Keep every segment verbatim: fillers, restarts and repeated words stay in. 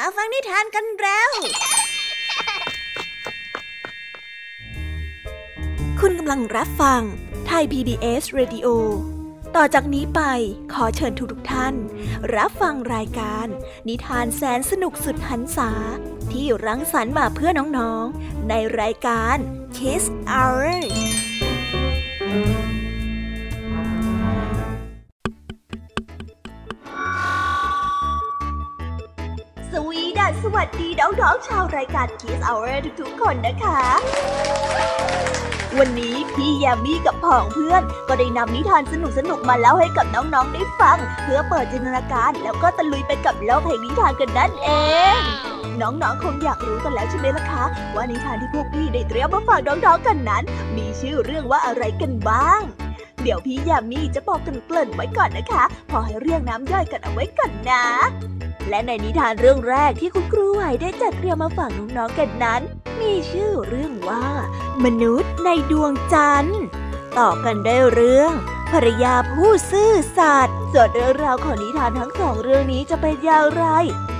มาฟังนิทานกันแล้วคุณกำลังรับฟังไทย พี บี เอส Radio ต่อจากนี้ไปขอเชิญทุกท่านรับฟังรายการนิทานแสนสนุกสุดหรรษาที่รังสรรค์มาเพื่อน้องๆในรายการ Kids Hourสวัสดีน้องๆชาวรายการ Kids Hour ทุกๆคนนะคะวันนี้พี่ยามีกับพ่องเพื่อนก็ได้นำนิทานสนุกๆมาเล่าให้กับน้องๆได้ฟังเพื่อเปิดจินตนาการแล้วก็ตะลุยไปกับโลกแห่งนิทานกันนั่นเองน้องๆคงอยากรู้กันแล้วใช่ไหมล่ะคะว่านิทานที่พวกพี่ได้เตรียมมาฝากน้องๆกันนั้นมีชื่อเรื่องว่าอะไรกันบ้างเดี๋ยวพี่ยามีจะบอกกันเกริ่นไว้ก่อนนะคะพอให้เรียกน้ำย่อยกันเอาไว้ก่อนนะและในนิทานเรื่องแรกที่คุณครูไหวได้จัดเตรียมมาฝากน้องๆกันนั้นมีชื่อเรื่องว่ามนุษย์ในดวงจันทร์ต่อกันได้เรื่องภรรยาผู้ซื่อสัตย์ส่วนเรื่องราวของนิทานทั้งสองเรื่องนี้จะเป็นอย่างไร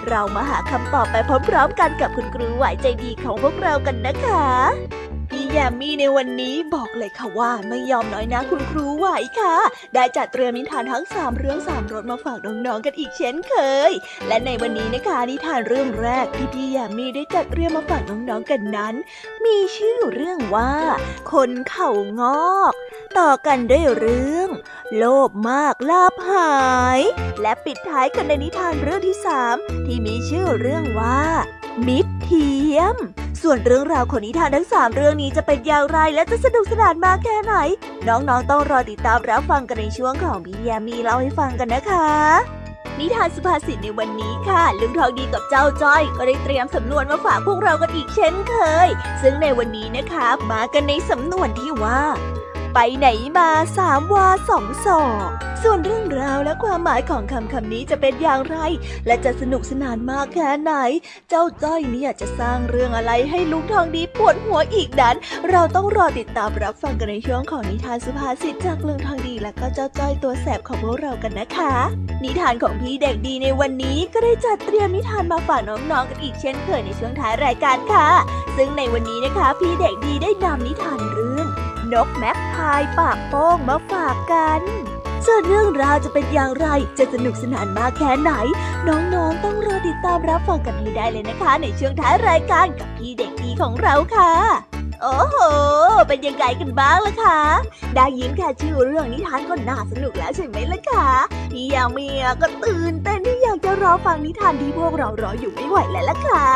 เรามาหาคำตอบไปพร้อมๆกันกับคุณครูไหวใจดีของพวกเรากันนะคะพี่แยมมี่ในวันนี้บอกเลยค่ะว่าไม่ยอมน้อยนะคุณครูไหวค่ะได้จัดเตรียมนิทานทั้งสามเรื่องสามรสมาฝากน้องๆกันอีกเช่นเคยและในวันนี้นะคะนิทานเรื่องแรกที่พี่แยมมี่ได้จัดเตรียมมาฝากน้องๆกันนั้นมีชื่อเรื่องว่าคนเข่างอกต่อกันด้วยเรื่องโลภมากลาภหายและปิดท้ายกันในนิทานเรื่องที่สามที่มีชื่อเรื่องว่ามิตรเทียมส่วนเรื่องราวของนิทานทั้งสามเรื่องนี้จะเป็นอย่างไรและจะสนุกสนานมากแค่ไหนน้องๆต้องรอติดตามรับฟังกันในช่วงของพี่ยามีเล่าให้ฟังกันนะคะนิทานสุภาษิตในวันนี้ค่ะลุงทองดีกับเจ้าจ้อยก็ได้เตรียมสำนวนมาฝากพวกเรากันอีกเช่นเคยซึ่งในวันนี้นะคะมากันในสำนวนที่ว่าไปไหนมาสามวาสองศอกส่วนเรื่องราวและความหมายของคำคำนี้จะเป็นอย่างไรและจะสนุกสนานมากแค่ไหนเจ้าจ้อยเนี่ยจะสร้างเรื่องอะไรให้ลุงทองดีปวดหัวอีกนั้นเราต้องรอติดตามรับฟังกันในช่วงของนิทานสุภาษิตจากลุงทองดีและก็เจ้าจ้อยตัวแสบของพวกเรากันนะคะนิทานของพี่เด็กดีในวันนี้ก็ได้จัดเตรียมนิทานมาฝากน้องๆกันอีกเช่นเคยในช่วงท้ายรายการค่ะซึ่งในวันนี้นะคะพี่เด็กดีได้นำนิทานเรื่องนกแม็กพายปากโป้งมาฝากกันส่วนเรื่องราวจะเป็นอย่างไรจะสนุกสนานมากแค่ไหนน้องๆต้องรอติดตามรับฟังกันให้ได้เลยนะคะในช่วงท้ายรายการกับพี่เด็กดีของเราค่ะโอ้โหเป็นยังไงกันบ้างล่ะคะได้ยินแค่ชื่อเรื่องนิทานก็น่าสนุกแล้วใช่ไหมล่ะคะพี่ยามีก็ตื่นเต้นที่อยากจะรอฟังนิทานที่พวกเรารออยู่ไม่ไหวแล้วล่ะค่ะ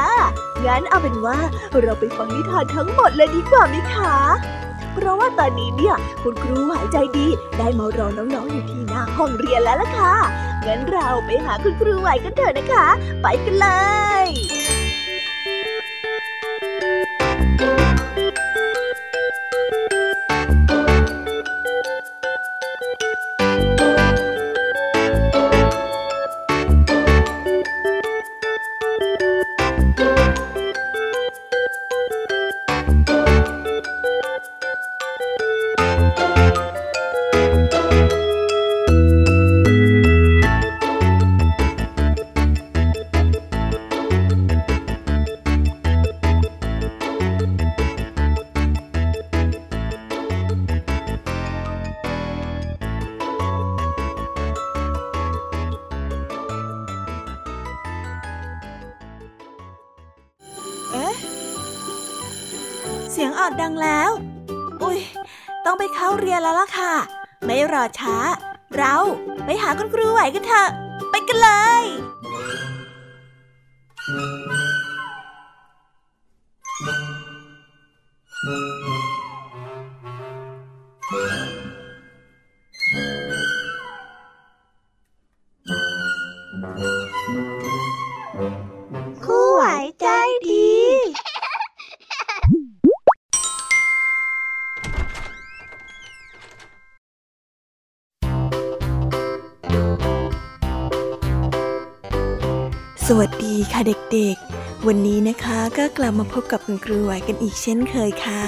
งั้นเอาเป็นว่าเราไปฟังนิทานทั้งหมดเลยดีกว่าไหมคะเพราะว่าตอนนี้เนี่ยคุณครูหายใจดีได้มารอน้องๆอยู่ที่หน้าห้องเรียนแล้วล่ะค่ะงั้นเราไปหาคุณครูไหวกันเถอะนะคะไปกันเลยรอช้าเราไปหาคุณครูไหวกันเถอะไปกันเลยครูไหวใจดีสวัสดีค่ะเด็กๆวันนี้นะคะก็กลับมาพบกับคุณครูไหวกันอีกเช่นเคยค่ะ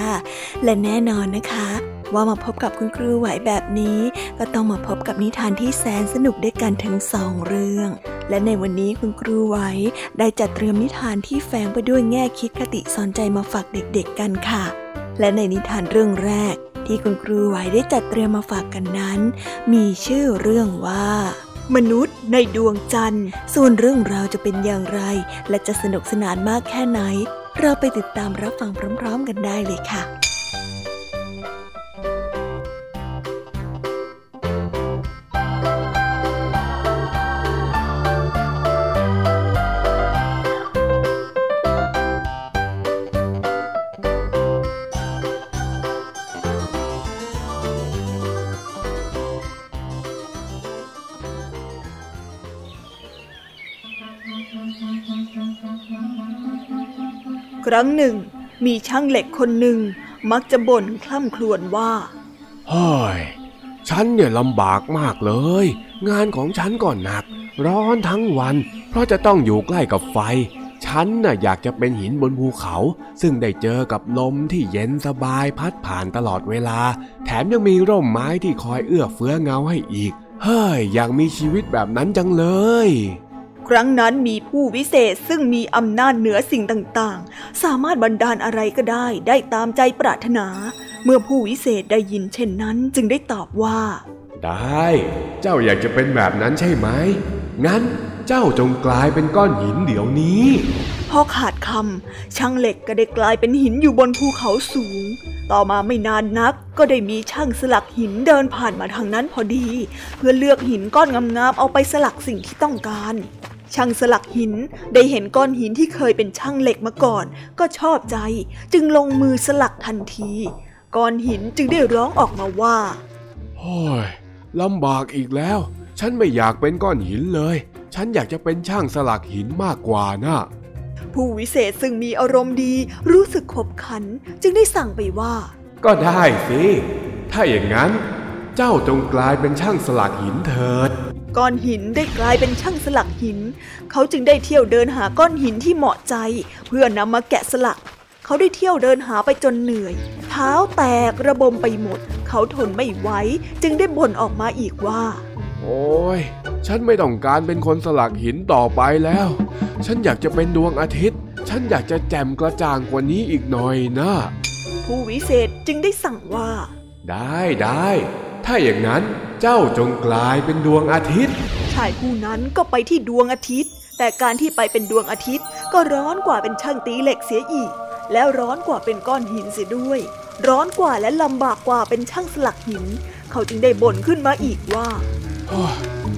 และแน่นอนนะคะว่ามาพบกับคุณครูไหวแบบนี้ก็ต้องมาพบกับนิทานที่แสนสนุกด้วยกันถึงสองเรื่อง และในวันนี้คุณครูไว้ได้จัดเตรียมนิทานที่แฝงไปด้วยแง่คิดคติสอนใจมาฝากเด็กๆกันค่ะและในนิทานเรื่องแรกที่คุณครูไว้ได้จัดเตรียมมาฝากกันนั้นมีชื่อเรื่องว่ามนุษย์ในดวงจันทร์ส่วนเรื่องราวจะเป็นอย่างไรและจะสนุกสนานมากแค่ไหนเราไปติดตามรับฟังพร้อมๆกันได้เลยค่ะครั้งหนึ่งมีช่างเหล็กคนหนึ่งมักจะบ่นคล่ำครวญว่าเฮ้ยฉันเนี่ยลำบากมากเลยงานของฉันก็หนักร้อนทั้งวันเพราะจะต้องอยู่ใกล้กับไฟฉันน่ะอยากจะเป็นหินบนภูเขาซึ่งได้เจอกับลมที่เย็นสบายพัดผ่านตลอดเวลาแถมยังมีร่มไม้ที่คอยเอื้อเฟื้อเงาให้อีกเฮ้ยอยากมีชีวิตแบบนั้นจังเลยครั้งนั้นมีผู้วิเศษซึ่งมีอำนาจเหนือสิ่งต่างๆสามารถบันดาลอะไรก็ได้ได้ตามใจปรารถนาเมื่อผู้วิเศษได้ยินเช่นนั้นจึงได้ตอบว่าได้เจ้าอยากจะเป็นแบบนั้นใช่ไหมงั้นเจ้าจงกลายเป็นก้อนหินเดี๋ยวนี้พอขาดคำช่างเหล็กก็ได้กลายเป็นหินอยู่บนภูเขาสูงต่อมาไม่นานนักก็ได้มีช่างสลักหินเดินผ่านมาทางนั้นพอดีเพื่อเลือกหินก้อนงามๆเอาไปสลักสิ่งที่ต้องการช่างสลักหินได้เห็นก้อนหินที่เคยเป็นช่างเหล็กมาก่อนก็ชอบใจจึงลงมือสลักทันทีก้อนหินจึงได้ร้องออกมาว่าโอ้ยลำบากอีกแล้วฉันไม่อยากเป็นก้อนหินเลยฉันอยากจะเป็นช่างสลักหินมากกว่านะผู้วิเศษซึ่งมีอารมณ์ดีรู้สึกขบขันจึงได้สั่งไปว่าก็ได้สิถ้าอย่างนั้นเจ้าจงกลายเป็นช่างสลักหินเถิดก้อนหินได้กลายเป็นช่างสลักหินเขาจึงได้เที่ยวเดินหาก้อนหินที่เหมาะใจเพื่อนำมาแกะสลักเขาได้เที่ยวเดินหาไปจนเหนื่อยเท้าแตกระบมไปหมดเขาทนไม่ไหวจึงได้บ่นออกมาอีกว่าโอ้ยฉันไม่ต้องการเป็นคนสลักหินต่อไปแล้วฉันอยากจะเป็นดวงอาทิตย์ฉันอยากจะแจ่มกระจ่างกว่านี้อีกหน่อยนะผู้วิเศษจึงได้สั่งว่าได้ได้ถ้าอย่างนั้นเจ้าจงกลายเป็นดวงอาทิตย์ชายผู้นั้นก็ไปที่ดวงอาทิตย์แต่การที่ไปเป็นดวงอาทิตย์ก็ร้อนกว่าเป็นช่างตีเหล็กเสียอีกแล้วร้อนกว่าเป็นก้อนหินเสียด้วยร้อนกว่าและลำบากกว่าเป็นช่างสลักหินเขาจึงได้บ่นขึ้นมาอีกว่า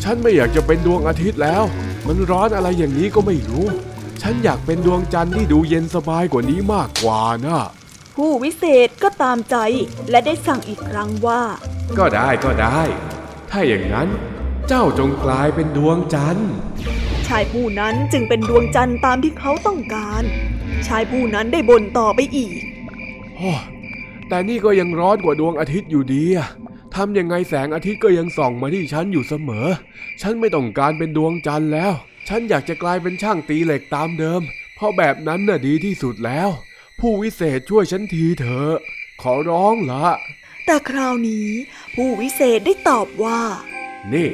ฉันไม่อยากจะเป็นดวงอาทิตย์แล้วมันร้อนอะไรอย่างนี้ก็ไม่รู้ฉันอยากเป็นดวงจันทร์ที่ดูเย็นสบายกว่านี้มากกว่านะผู้วิเศษก็ตามใจและได้สั่งอีกครั้งว่าก็ได้ก็ได้ถ้าอย่างนั้นเจ้าจงกลายเป็นดวงจันทร์ชายผู้นั้นจึงเป็นดวงจันทร์ตามที่เขาต้องการชายผู้นั้นได้บ่นต่อไปอีกโอ้แต่นี่ก็ยังร้อนกว่าดวงอาทิตย์อยู่ดีทำยังไงแสงอาทิตย์ก็ยังส่องมาที่ฉันอยู่เสมอฉันไม่ต้องการเป็นดวงจันทร์แล้วฉันอยากจะกลายเป็นช่างตีเหล็กตามเดิมเพราะแบบนั้นน่ะดีที่สุดแล้วผู้วิเศษช่วยฉันทีเถอะขอร้องละแต่คราวนี้ผู้วิเศษได้ตอบว่านี่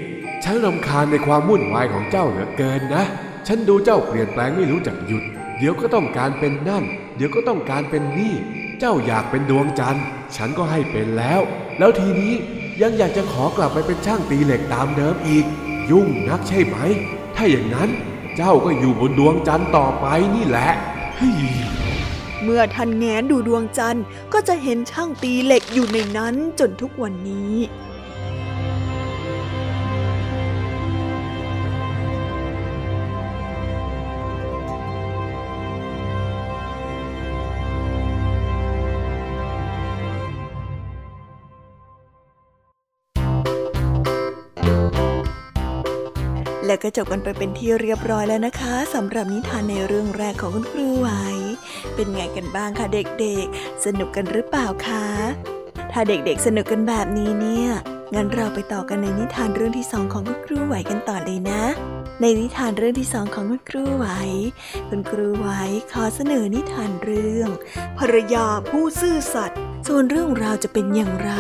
ฉันรำคาญในความวุ่นวายของเจ้าเหลือเกินนะฉันดูเจ้าเปลี่ยนแปลงไม่รู้จักหยุดเดี๋ยวก็ต้องการเป็นนั่นเดี๋ยวก็ต้องการเป็นนี่เจ้าอยากเป็นดวงจันทร์ฉันก็ให้เป็นแล้วแล้วทีนี้ยังอยากจะขอกลับไปเป็นช่างตีเหล็กตามเดิมอีกยุ่งนักใช่ไหมถ้าอย่างนั้นเจ้าก็อยู่บนดวงจันทร์ต่อไปนี่แหละเมื่อท่านแง้มดูดวงจันทร์ก็จะเห็นช่างตีเหล็กอยู่ในนั้นจนทุกวันนี้และก็จบกันไปเป็นที่เรียบร้อยแล้วนะคะสำหรับนิทานในเรื่องแรกของคุณครูไว้เป็นไงกันบ้างคะเด็กๆสนุกกันหรือเปล่าคะถ้าเด็กๆสนุกกันแบบนี้เนี่ยงั้นเราไปต่อกันในนิทานเรื่องที่สองของคุณครูไหวกันต่อเลยนะในนิทานเรื่องที่สองของคุณครูไหวคุณครูไหวขอเสนอนิทานเรื่องภรรยาผู้ซื่อสัตย์ส่วนเรื่องราวจะเป็นอย่างไร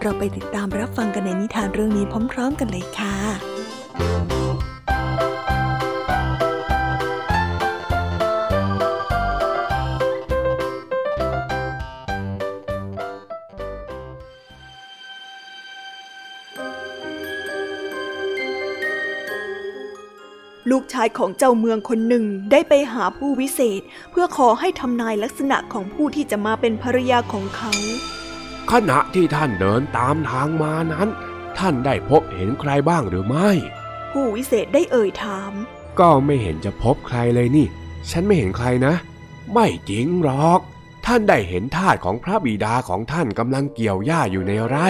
เราไปติดตามรับฟังกันในนิทานเรื่องนี้พร้อมๆกันเลยค่ะ ลูกชายของเจ้าเมืองคนหนึ่งได้ไปหาผู้วิเศษเพื่อขอให้ทำนายลักษณะของผู้ที่จะมาเป็นภรรยาของเขาขณะที่ท่านเดินตามทางมานั้นท่านได้พบเห็นใครบ้างหรือไม่ผู้วิเศษได้เอ่ยถามก็ไม่เห็นจะพบใครเลยนี่ฉันไม่เห็นใครนะไม่จริงหรอกท่านได้เห็นทาสของพระบิดาของท่านกำลังเกี่ยวหญ้าอยู่ในไร่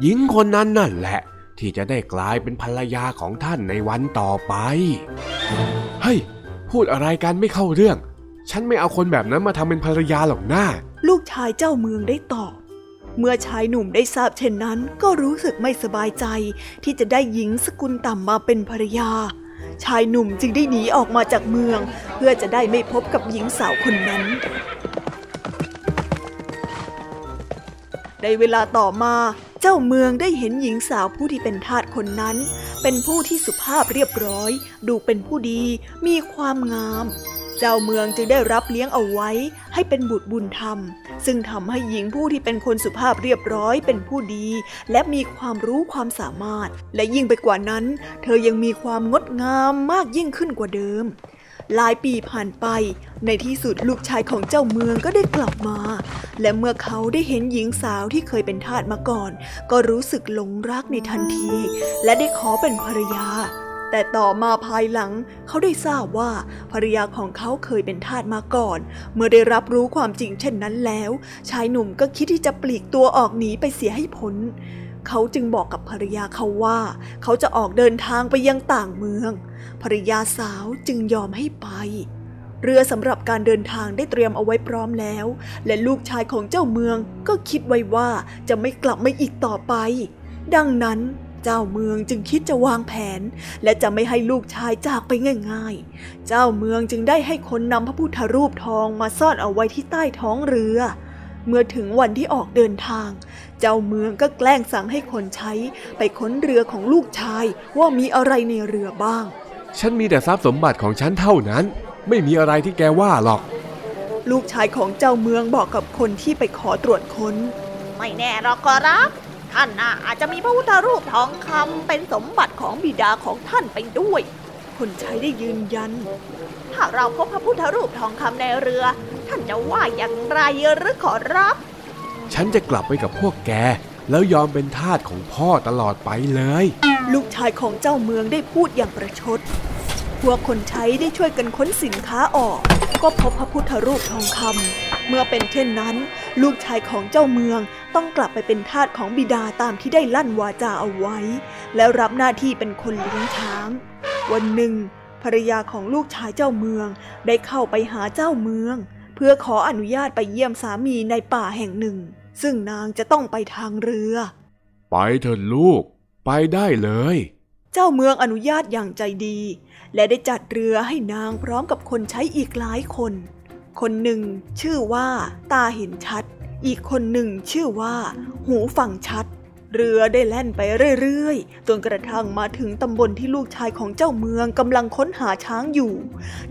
หญิงคนนั้นนั่นแหละที่จะได้กลายเป็นภรรยาของท่านในวันต่อไปเฮ้ยพูดอะไรกันไม่เข้าเรื่องฉันไม่เอาคนแบบนั้นมาทำเป็นภรรยาหรอกหน้าลูกชายเจ้าเมืองได้ตอบเมื่อชายหนุ่มได้ทราบเช่นนั้นก็รู้สึกไม่สบายใจที่จะได้หญิงสกุลต่ำมาเป็นภรรยาชายหนุ่มจึงได้หนีออกมาจากเมืองเพื่อจะได้ไม่พบกับหญิงสาวคนนั้นในเวลาต่อมาเจ้าเมืองได้เห็นหญิงสาวผู้ที่เป็นทาสคนนั้นเป็นผู้ที่สุภาพเรียบร้อยดูเป็นผู้ดีมีความงามเจ้าเมืองจึงได้รับเลี้ยงเอาไว้ให้เป็นบุตรบุญธรรมซึ่งทำให้หญิงผู้ที่เป็นคนสุภาพเรียบร้อยเป็นผู้ดีและมีความรู้ความสามารถและยิ่งไปกว่านั้นเธอยังมีความงดงามมากยิ่งขึ้นกว่าเดิมหลายปีผ่านไปในที่สุดลูกชายของเจ้าเมืองก็ได้กลับมาและเมื่อเขาได้เห็นหญิงสาวที่เคยเป็นทาสมาก่อนก็รู้สึกหลงรักในทันทีและได้ขอเป็นภรรยาแต่ต่อมาภายหลังเขาได้ทราบว่าภรรยาของเขาเคยเป็นทาสมาก่อนเมื่อได้รับรู้ความจริงเช่นนั้นแล้วชายหนุ่มก็คิดที่จะปลีกตัวออกหนีไปเสียให้พ้นเขาจึงบอกกับภรรยาเขาว่าเขาจะออกเดินทางไปยังต่างเมืองภรรยาสาวจึงยอมให้ไปเรือสำหรับการเดินทางได้เตรียมเอาไว้พร้อมแล้วและลูกชายของเจ้าเมืองก็คิดไว้ว่าจะไม่กลับมาอีกต่อไปดังนั้นเจ้าเมืองจึงคิดจะวางแผนและจะไม่ให้ลูกชายจากไปง่ายๆเจ้าเมืองจึงได้ให้คนนำพระพุทธรูปทองมาซ่อนเอาไว้ที่ใต้ท้องเรือเมื่อถึงวันที่ออกเดินทางเจ้าเมืองก็แกล้งสั่งให้คนใช้ไปค้นเรือของลูกชายว่ามีอะไรในเรือบ้างฉันมีแต่ทรัพย์สมบัติของฉันเท่านั้นไม่มีอะไรที่แกว่าหรอกลูกชายของเจ้าเมืองบอกกับคนที่ไปขอตรวจค้นไม่แน่หรอกขอรับท่านน่ะอาจจะมีพระพุทธรูปทองคำเป็นสมบัติของบิดาของท่านไปด้วยคนใช้ได้ยืนยันถ้าเราพบพระพุทธรูปทองคำในเรือท่านจะว่าอย่างไรหรือขอรับฉันจะกลับไปกับพวกแกแล้วยอมเป็นทาสของพ่อตลอดไปเลยลูกชายของเจ้าเมืองได้พูดอย่างประชดพวกคนใช้ได้ช่วยกันค้นสินค้าออกก็พบพระพุทธรูปทองคำเมื่อเป็นเช่นนั้นลูกชายของเจ้าเมืองต้องกลับไปเป็นทาสของบิดาตามที่ได้ลั่นวาจาเอาไว้แล้วรับหน้าที่เป็นคนเลี้ยงช้างวันหนึ่งภรรยาของลูกชายเจ้าเมืองได้เข้าไปหาเจ้าเมืองเพื่อขออนุญาตไปเยี่ยมสามีในป่าแห่งหนึ่งซึ่งนางจะต้องไปทางเรือไปเถิดลูกไปได้เลยเจ้าเมืองอนุญาตอย่างใจดีและได้จัดเรือให้นางพร้อมกับคนใช้อีกหลายคนคนหนึ่งชื่อว่าตาเห็นชัดอีกคนหนึ่งชื่อว่าหูฟังชัดเรือได้แล่นไปเรื่อยๆจนกระทั่งมาถึงตำบลที่ลูกชายของเจ้าเมืองกำลังค้นหาช้างอยู่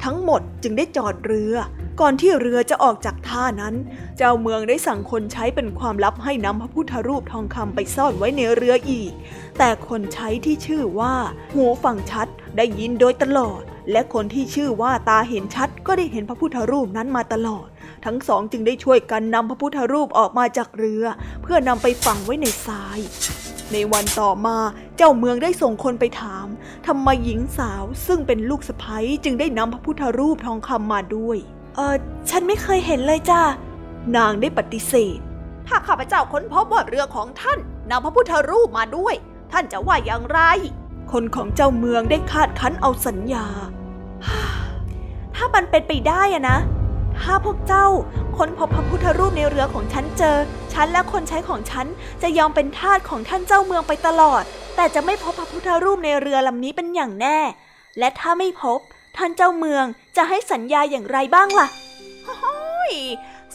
ทั้งหมดจึงได้จอดเรือก่อนที่เรือจะออกจากท่านั้นเจ้าเมืองได้สั่งคนใช้เป็นความลับให้นำพระพุทธรูปทองคำไปซ่อนไว้ในเรืออีกแต่คนใช้ที่ชื่อว่าหูฟังชัดได้ยินโดยตลอดและคนที่ชื่อว่าตาเห็นชัดก็ได้เห็นพระพุทธรูปนั้นมาตลอดทั้งสองจึงได้ช่วยกันนำพระพุทธรูปออกมาจากเรือเพื่อนำไปฝังไว้ในทรายในวันต่อมาเจ้าเมืองได้ส่งคนไปถามทำไมหญิงสาวซึ่งเป็นลูกสะใภ้จึงได้นำพระพุทธรูปทองคำมาด้วยเออฉันไม่เคยเห็นเลยจ้านางได้ปฏิเสธถ้าข้าพเจ้าค้นพบว่าเรือของท่านนำพระพุทธรูปมาด้วยท่านจะว่าอย่างไรคนของเจ้าเมืองได้คาดคั้นเอาสัญญาถ้ามันเป็นไปได้อะนะถ้าพวกเจ้าค้นพบพระพุทธรูปในเรือของฉันเจอฉันและคนใช้ของฉันจะยอมเป็นทาสของท่านเจ้าเมืองไปตลอดแต่จะไม่พบพระพุทธรูปในเรือลำนี้เป็นอย่างแน่และถ้าไม่พบท่านเจ้าเมืองจะให้สัญญาอย่างไรบ้างล่ะโอ้ย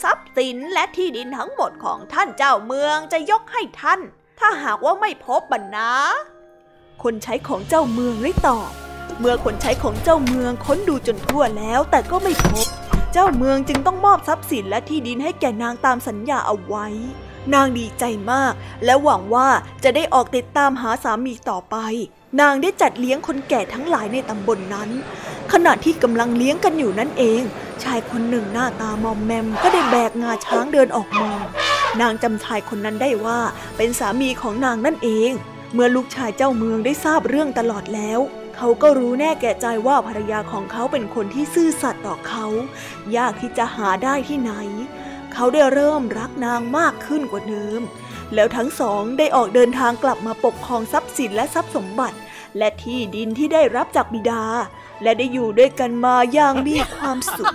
ทรัพย์สินและที่ดินทั้งหมดของท่านเจ้าเมืองจะยกให้ท่านถ้าหากว่าไม่พบบัดนะคนใช้ของเจ้าเมืองได้ตอบเมื่อคนใช้ของเจ้าเมืองค้นดูจนทั่วแล้วแต่ก็ไม่พบเจ้าเมืองจึงต้องมอบทรัพย์สินและที่ดินให้แก่นางตามสัญญาเอาไว้ นางดีใจมากและหวังว่าจะได้ออกติดตามหาสามีต่อไปนางได้จัดเลี้ยงคนแก่ทั้งหลายในตำบล น, นั้นขณะที่กำลังเลี้ยงกันอยู่นั่นเองชายคนหนึ่งหน้าตามอมแมมก็ได้แบกงาช้างเดินออกมานางจำชายคนนั้นได้ว่าเป็นสามีของนางนั่นเองเมื่อลูกชายเจ้าเมืองได้ทราบเรื่องตลอดแล้วเขาก็รู้แน่แก่ใจว่าภรรยาของเขาเป็นคนที่ซื่อสัตย์ต่อเขายากที่จะหาได้ที่ไหนเขาได้เริ่มรักนางมากขึ้นกว่าเดิมแล้วทั้งสองได้ออกเดินทางกลับมาปกครองทรัพย์สินและทรัพย์สมบัติและที่ดินที่ได้รับจากบิดาและได้อยู่ด้วยกันมาอย่างมีความสุข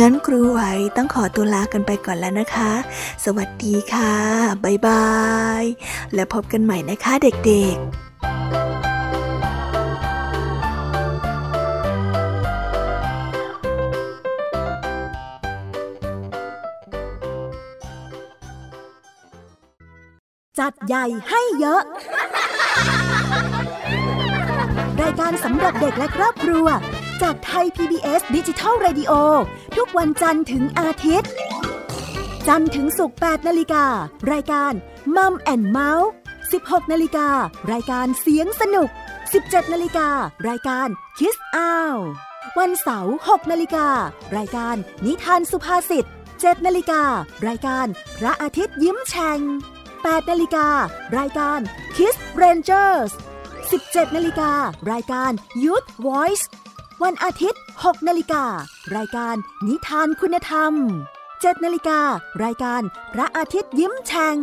งั้นครูไหวต้องขอตัวลากันไปก่อนแล้วนะคะสวัสดีค่ะบ๊ายบายและพบกันใหม่นะคะเด็กๆจัดใหญ่ให้เยอะรายการสำหรับเด็กและครอบครัวจากไทย พี บี เอส Digital Radio ทุกวันจันทร์ถึงอาทิตย์จันทร์ถึงศุกร์ แปด นาฬิการายการ Mom and Mouth สิบหก นาฬิการายการเสียงสนุก สิบเจ็ด นาฬิการายการ Kiss Out วันเสาร์ หก นาฬิการายการนิทานสุภาษิต เจ็ด นาฬิการายการพระอาทิตย์ยิ้มแฉ่ง แปด นาฬิการายการ Kiss Rangers สิบเจ็ด นาฬิการายการ Youth Voiceวันอาทิตย์ หก นาฬิการายการนิทานคุณธรรม เจ็ด นาฬิการายการพระอาทิตย์ยิ้มแฉ่ง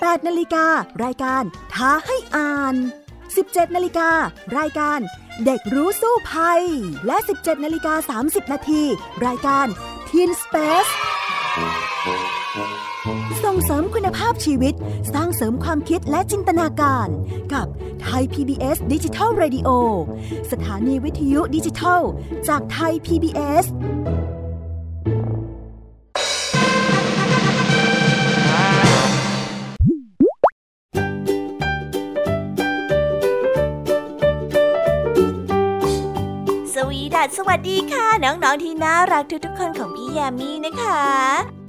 แปด นาฬิการายการท้าให้อ่าน สิบเจ็ด นาฬิการายการเด็กรู้สู้ภัยและ สิบเจ็ด นาฬิกา สามสิบ นาทีรายการ Teen Space ส่งเสริมคุณภาพชีวิตสร้างเสริมความคิดและจินตนาการกับไทย พี บี เอส Digital Radio สถานีวิทยุดิจิทัลจากไทย พี บี เอสสวัสดีค่ะน้องๆที่น่ารักทุกๆคนของพี่ยามีนะคะ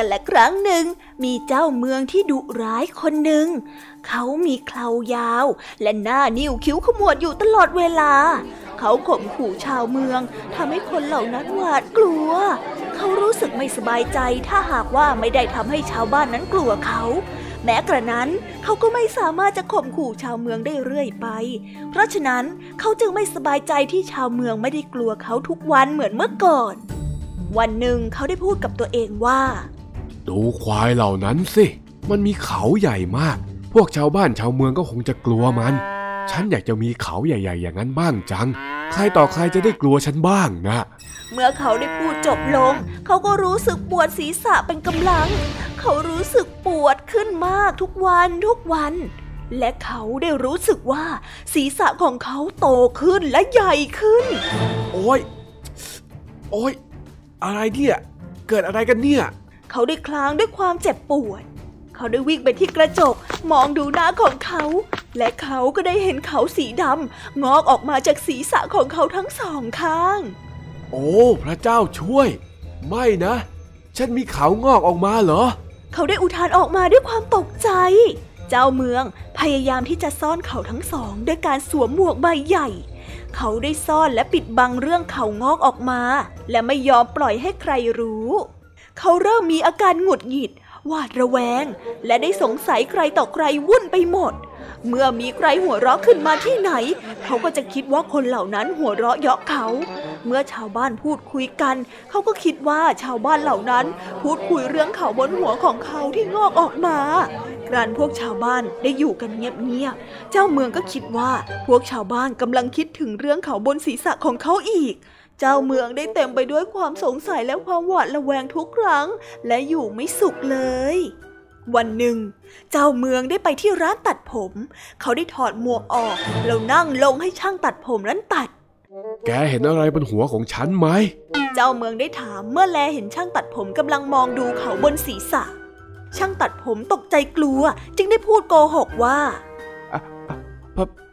กันละครั้งหนึ่งมีเจ้าเมืองที่ดุร้ายคนหนึ่งเขามีเครายาวและหน้านิ้วคิ้วขมวดอยู่ตลอดเวลาเขาข่มขู่ชาวเมืองทำให้คนเหล่านั้นหวาดกลัวเขารู้สึกไม่สบายใจถ้าหากว่าไม่ได้ทำให้ชาวบ้านนั้นกลัวเขาแม้กระนั้นเขาก็ไม่สามารถจะข่มขู่ชาวเมืองได้เรื่อยไปเพราะฉะนั้นเขาจึงไม่สบายใจที่ชาวเมืองไม่ได้กลัวเขาทุกวันเหมือนเมื่อก่อนวันหนึ่งเขาได้พูดกับตัวเองว่าดูควายเหล่านั้นสิมันมีเขาใหญ่มากพวกชาวบ้านชาวเมืองก็คงจะกลัวมันฉันอยากจะมีเขาใหญ่ๆอย่างนั้นบ้างจัง ใครต่อใครจะได้กลัวฉันบ้างนะเมื่อเขาได้พูดจบลงเขาก็รู้สึกปวดศีรษะเป็นกำลังเขารู้สึกปวดขึ้นมากทุกวันทุกวันและเขาได้รู้สึกว่าศีรษะของเขาโตขึ้นและใหญ่ขึ้นโอ๊ยโอ๊ยอะไรเนี่ยเกิดอะไรกันเนี่ยเขาได้คลางด้วยความเจ็บปวดเขาได้วิ่งไปที่กระจกมองดูหน้าของเขาและเขาก็ได้เห็นเขาสีดำงอกออกมาจากศีรษะของเขาทั้งสองข้างโอ้พระเจ้าช่วยไม่นะฉันมีเขางอกออกมาเหรอเขาได้อุทานออกมาด้วยความตกใจเจ้าเมืองพยายามที่จะซ่อนเขาทั้งสองด้วยการสวมหมวกใบใหญ่เขาได้ซ่อนและปิดบังเรื่องเขางอกออกมาและไม่ยอมปล่อยให้ใครรู้เขาเริ่มมีอาการหงุดหงิดหวาดระแวงและได้สงสัยใครต่อใครวุ่นไปหมดเมื่อมีใครหัวเราะขึ้นมาที่ไหนเขาก็จะคิดว่าคนเหล่านั้นหัวเราะเยาะเขาเมื่อชาวบ้านพูดคุยกันเขาก็คิดว่าชาวบ้านเหล่านั้นพูดคุยเรื่องเขาบนหัวของเขาที่งอกออกมากลั่นพวกชาวบ้านได้อยู่กันเงียบๆเจ้าเมืองก็คิดว่าพวกชาวบ้านกำลังคิดถึงเรื่องเขาบนศีรษะของเขาอีกเจ้าเมืองได้เต็มไปด้วยความสงสัยและความหวาดระแวงทุกครั้งและอยู่ไม่สุขเลยวันหนึ่งเจ้าเมืองได้ไปที่ร้านตัดผมเขาได้ถอดหมวกออกแล้วนั่งลงให้ช่างตัดผมนั้นตัดแกเห็นอะไรบนหัวของฉันไหมเจ้าเมืองได้ถามเมื่อแลเห็นช่างตัดผมกำลังมองดูเขาบนศีรษะช่างตัดผมตกใจกลัวจึงได้พูดโกหกว่า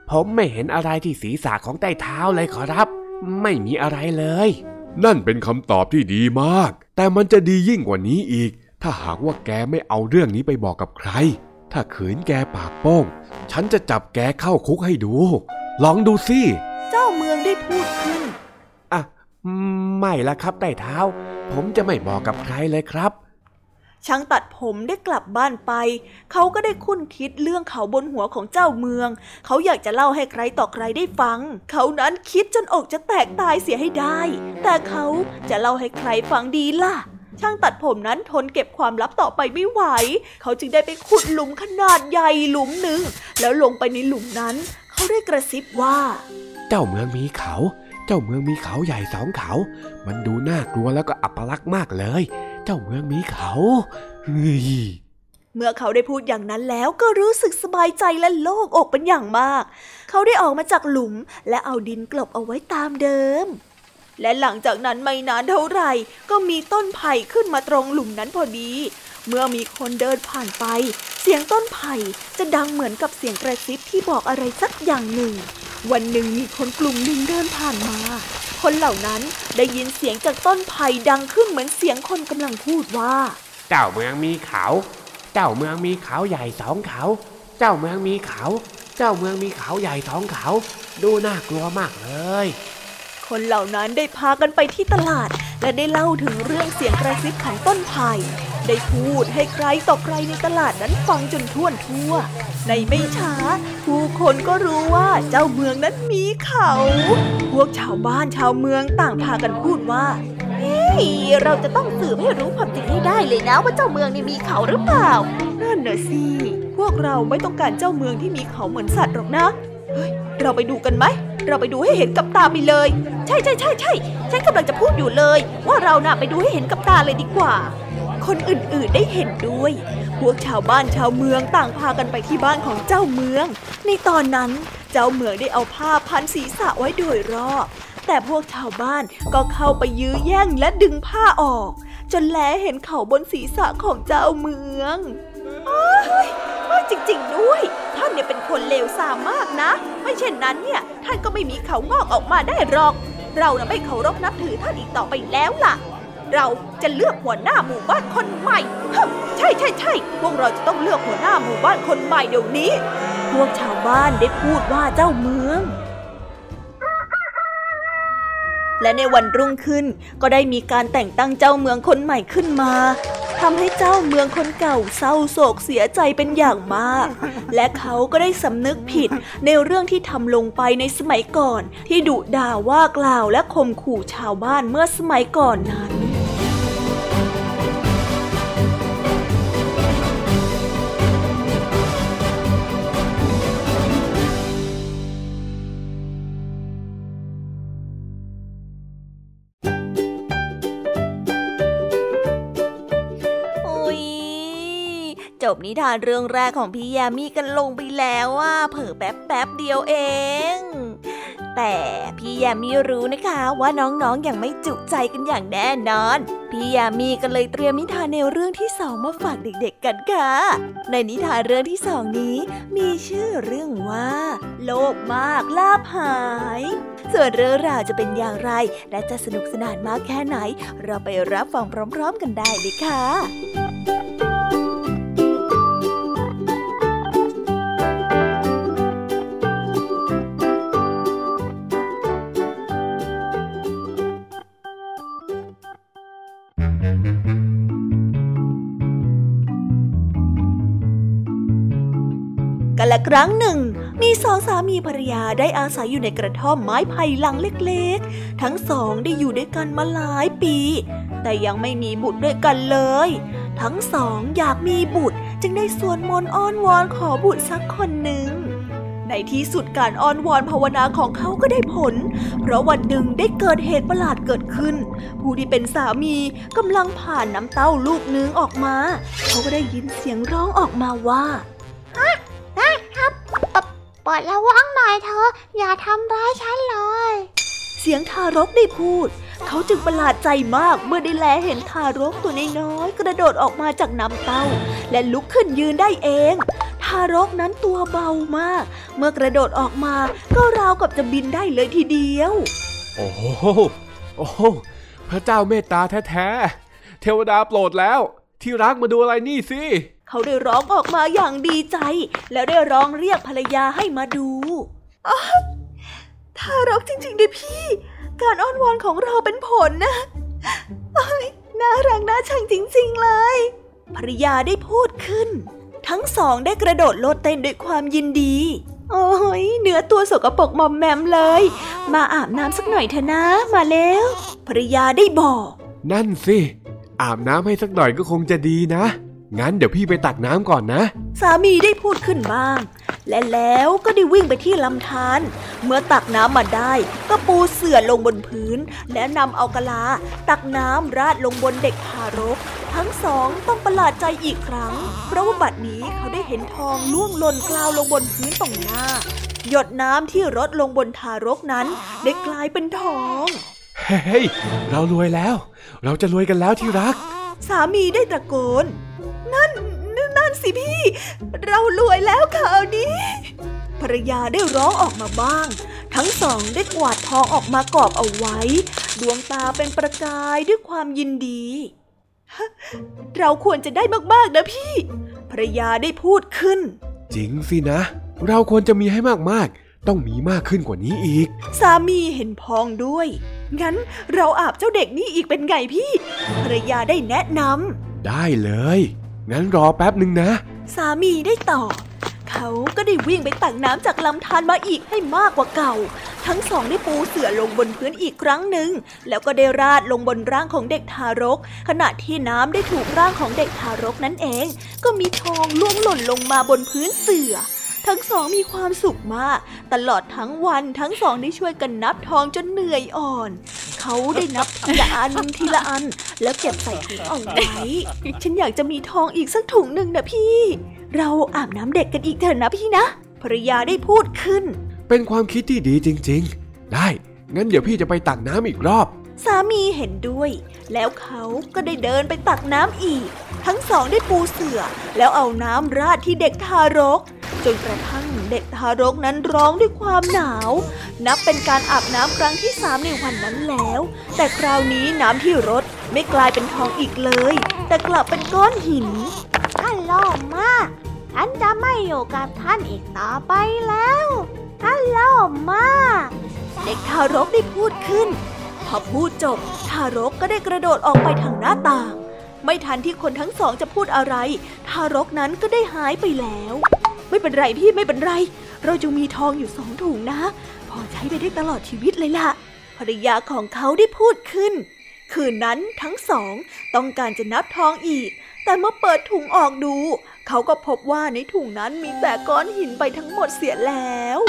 ผมไม่เห็นอะไรที่ศีรษะของใต้เท้าเลยขอรับไม่มีอะไรเลยนั่นเป็นคำตอบที่ดีมากแต่มันจะดียิ่งกว่านี้อีกถ้าหากว่าแกไม่เอาเรื่องนี้ไปบอกกับใครถ้าขืนแกปากโป้งฉันจะจับแกเข้าคุกให้ดูลองดูสิเจ้าเมืองได้พูดขึ้นอ่ะไม่ละครับใต้เท้าผมจะไม่บอกกับใครเลยครับช่างตัดผมได้กลับบ้านไปเขาก็ได้คุ้นคิดเรื่องเขาบนหัวของเจ้าเมืองเขาอยากจะเล่าให้ใครต่อใครได้ฟังเขานั้นคิดจนอกจะแตกตายเสียให้ได้แต่เขาจะเล่าให้ใครฟังดีล่ะช่างตัดผมนั้นทนเก็บความลับต่อไปไม่ไหวเขาจึงได้ไปขุดหลุมขนาดใหญ่หลุมหนึ่งแล้วลงไปในหลุมนั้นเขาได้กระซิบว่าเจ้าเมืองมีเขาเจ้าเมืองมีเขาใหญ่สองเขามันดูน่ากลัวแล้วก็อัปลักษณ์มากเลยเจ้าเมืองมีเขาเฮ้ยเมื่อเขาได้พูดอย่างนั้นแล้วก็รู้สึกสบายใจและโล่งอกเป็นอย่างมากเขาได้ออกมาจากหลุมและเอาดินกลบเอาไว้ตามเดิมและหลังจากนั้นไม่นานเท่าไหร่ก็มีต้นไผ่ขึ้นมาตรงหลุมนั้นพอดีเมื่อมีคนเดินผ่านไปเสียงต้นไผ่จะดังเหมือนกับเสียงกระซิบที่บอกอะไรสักอย่างหนึ่งวันหนึ่งมีคนกลุ่มหนึ่งเดินผ่านมาคนเหล่านั้นได้ยินเสียงจากต้นไผ่ดังขึ้นเหมือนเสียงคนกำลังพูดว่าเจ้าเมืองมีเขาเจ้าเมืองมีเขาใหญ่สองเขาเจ้าเมืองมีเขาเจ้าเมืองมีเขาใหญ่สองเขาดูน่ากลัวมากเลยคนเหล่านั้นได้พากันไปที่ตลาดและได้เล่าถึงเรื่องเสียงกระซิบของต้นไผ่ได้พูดให้ใครต่อใครในตลาดนั้นฟังจนทั่วทั่วในไม่ช้าผู้คนก็รู้ว่าเจ้าเมืองนั้นมีเขาพวกชาวบ้านชาวเมืองต่างพากันพูดว่าเฮ้ยเราจะต้องสืบให้รู้ความจริงให้ได้เลยนะว่าเจ้าเมืองนี่มีเขาหรือเปล่านั่นน่ะสิพวกเราไม่ต้องการเจ้าเมืองที่มีเขาเหมือนสัตว์หรอกนะเฮ้ยเราไปดูกันไหมเราไปดูให้เห็นกับตาไปเลยใช่ใช่ใช่ใช่ฉันกำลังจะพูดอยู่เลยว่าเราน่ะไปดูให้เห็นกับตาเลยดีกว่าคนอื่นๆได้เห็นด้วยพวกชาวบ้านชาวเมืองต่างพากันไปที่บ้านของเจ้าเมืองในตอนนั้นเจ้าเมืองได้เอาผ้าพันศีรษะไว้โดยรอบแต่พวกชาวบ้านก็เข้าไปยื้อแย่งและดึงผ้าออกจนแลเห็นเขาบนศีรษะของเจ้าเมืองจริงๆด้วยท่านเนี่ยเป็นคนเลวทรามมากนะไม่เช่นนั้นเนี่ยท่านก็ไม่มีเขางอกออกมาได้หรอกเราน่ะไม่เคารพนับถือท่านอีกต่อไปแล้วล่ะเราจะเลือกหัวหน้าหมู่บ้านคนใหม่ใช่ใช่ใช่พวกเราจะต้องเลือกหัวหน้าหมู่บ้านคนใหม่เดี๋ยวนี้พวกชาวบ้านได้พูดว่าเจ้าเมืองและในวันรุ่งขึ้นก็ได้มีการแต่งตั้งเจ้าเมืองคนใหม่ขึ้นมาทำให้เจ้าเมืองคนเก่าเศร้าโศกเสียใจเป็นอย่างมากและเขาก็ได้สำนึกผิดในเรื่องที่ทำลงไปในสมัยก่อนที่ดุด่าว่ากล่าวและข่มขู่ชาวบ้านเมื่อสมัยก่อนนั้น จบนิทานเรื่องแรกของพี่ยามีกันลงไปแล้วอ่ะเผลอแป๊บแป๊บเดียวเองแต่พี่ยามีรู้นะคะว่าน้องๆยังไม่จุใจกันอย่างแน่นอนพี่ยามีก็เลยเตรียมนิทานแนวเรื่องที่สองมาฝากเด็กๆกันค่ะในนิทานเรื่องที่สองนี้มีชื่อเรื่องว่าโลภมากลาภหายส่วนเรื่องราวจะเป็นอย่างไรและจะสนุกสนานมากแค่ไหนเราไปรับฟังพร้อมๆกันได้เลยค่ะกันละครั้งหนึ่งมีสองสามีภรรยาได้อาศัยอยู่ในกระท่อมไม้ไผ่หลังเล็กๆทั้งสองได้อยู่ด้วยกันมาหลายปีแต่ยังไม่มีบุตรด้วยกันเลยทั้งสองอยากมีบุตรจึงได้สวดมนต์อ้อนวอนขอบุตรสักคนหนึ่งในที่สุดการอ้อนวอนภาวนาของเขาก็ได้ผลเพราะวันหนึ่งได้เกิดเหตุประหลาดเกิดขึ้นผู้ที่เป็นสามีกำลังผ่านน้ำเต้าลูกนึงออกมาเขาก็ได้ยินเสียงร้องออกมาว่าอะอะครับปลอดระวังหน่อยเธออย่าทำร้ายฉันเลยเสียงทารกได้พูดเขาจึงประหลาดใจมากเมื่อได้แลเห็นทารกตัวน้อยๆกระโดดออกมาจากน้ำเต้าและลุกขึ้นยืนได้เองทารกนั้นตัวเบามากเมื่อกระโดดออกมาก็ราวกับจะบินได้เลยทีเดียวโอ้โหโอ้โหพระเจ้าเมตตาแท้ๆเทวดาโปรดแล้วที่รักมาดูอะไรนี่สิเขาได้ร้องออกมาอย่างดีใจแล้วได้ร้องเรียกภรรยาให้มาดูอ๋อทารกจริงๆดิพี่การอ้อนวอนของเราเป็นผลนะน่ารักน่าชังจริงๆเลยภรรยาได้พูดขึ้นทั้งสองได้กระโดดโลดเต้นด้วยความยินดีโอ้ยเนื้อตัวสกปรกมอมแมมเลยมาอาบน้ำสักหน่อยเถอะนะมาแล้วภรรยาได้บอกนั่นสิอาบน้ำให้สักหน่อยก็คงจะดีนะงั้นเดี๋ยวพี่ไปตักน้ำก่อนนะสามีได้พูดขึ้นบ้างและแล้วก็ได้วิ่งไปที่ลำธารเมื่อตักน้ำมาได้ก็ปูเสื่อลงบนพื้นและนำเอากะลาตักน้ำราดลงบนเด็กทารกทั้งสองต้องประหลาดใจอีกครั้งเพราะว่าบัดนี้เขาได้เห็นทองล่วงหล่นกลาวลงบนพื้นตรงหน้าหยดน้ำที่รดลงบนทารกนั้นได้กลายเป็นทองเฮ้ยเรารวยแล้วเราจะรวยกันแล้วที่รักสามีได้ตะโกนนั่นนั่นสิพี่เรารวยแล้วคราวนี้ภรรยาได้ร้องออกมาบ้างทั้งสองได้กวาดทองออกมากอบเอาไว้ดวงตาเป็นประกายด้วยความยินดีเราควรจะได้มากๆนะพี่ภรรยาได้พูดขึ้นจริงสินะเราควรจะมีให้มากๆต้องมีมากขึ้นกว่านี้อีกสามีเห็นพ้องด้วยงั้นเราอาบเจ้าเด็กนี่อีกเป็นไงพี่ภรรยาได้แนะนำได้เลยงั้นรอแป๊บหนึ่งนะสามีได้ตอบเขาก็ได้วิ่งไปตักน้ำจากลำธารมาอีกให้มากกว่าเก่าทั้งสองได้ปูเสื่อลงบนพื้นอีกครั้งหนึ่งแล้วก็ได้ราดลงบนร่างของเด็กทารกขณะที่น้ำได้ถูกร่างของเด็กทารกนั้นเองก็มีทองล่วงหล่นลงมาบนพื้นเสื่อทั้งสองมีความสุขมากตลอดทั้งวันทั้งสองได้ช่วยกันนับทองจนเหนื่อยอ่อนเขาได้นับทีละอันทีละอันแล้วเก็บใส่ถุงเอาไว้ฉันอยากจะมีทองอีกสักถุงหนึ่งนะพี่เราอาบน้ำเด็กกันอีกเถอะนะพี่นะภรรยาได้พูดขึ้นเป็นความคิดที่ดีจริงๆได้งั้นเดี๋ยวพี่จะไปตักน้ำอีกรอบสามีเห็นด้วยแล้วเขาก็ได้เดินไปตักน้ำอีกทั้งสองได้ปูเสื่อแล้วเอาน้ำราดที่เด็กทารกจนกระทั่งเด็กทารกนั้นร้องด้วยความหนาวนับเป็นการอาบน้ำครั้งที่สามในวันนั้นแล้วแต่คราวนี้น้ำที่รดไม่กลายเป็นทองอีกเลยแต่กลับเป็นก้อนหินท่านโลภมากฉันจะไม่อยู่กับท่านอีกต่อไปแล้วท่านโลภมากเด็กทารกได้พูดขึ้นพอพูดจบทารกก็ได้กระโดดออกไปทางหน้าต่างไม่ทันที่คนทั้งสองจะพูดอะไรทารกนั้นก็ได้หายไปแล้วไม่เป็นไรพี่ไม่เป็นไรเราจะมีทองอยู่สองถุงนะพอใช้ไปได้ตลอดชีวิตเลยล่ะภรรยาของเขาได้พูดขึ้นคืนนั้นทั้งสองต้องการจะนับทองอีกแต่เมื่อเปิดถุงออกดูเขาก็พบว่าในถุงนั้นมีแต่ก้อนหินไปทั้งหมดเสียแล้ว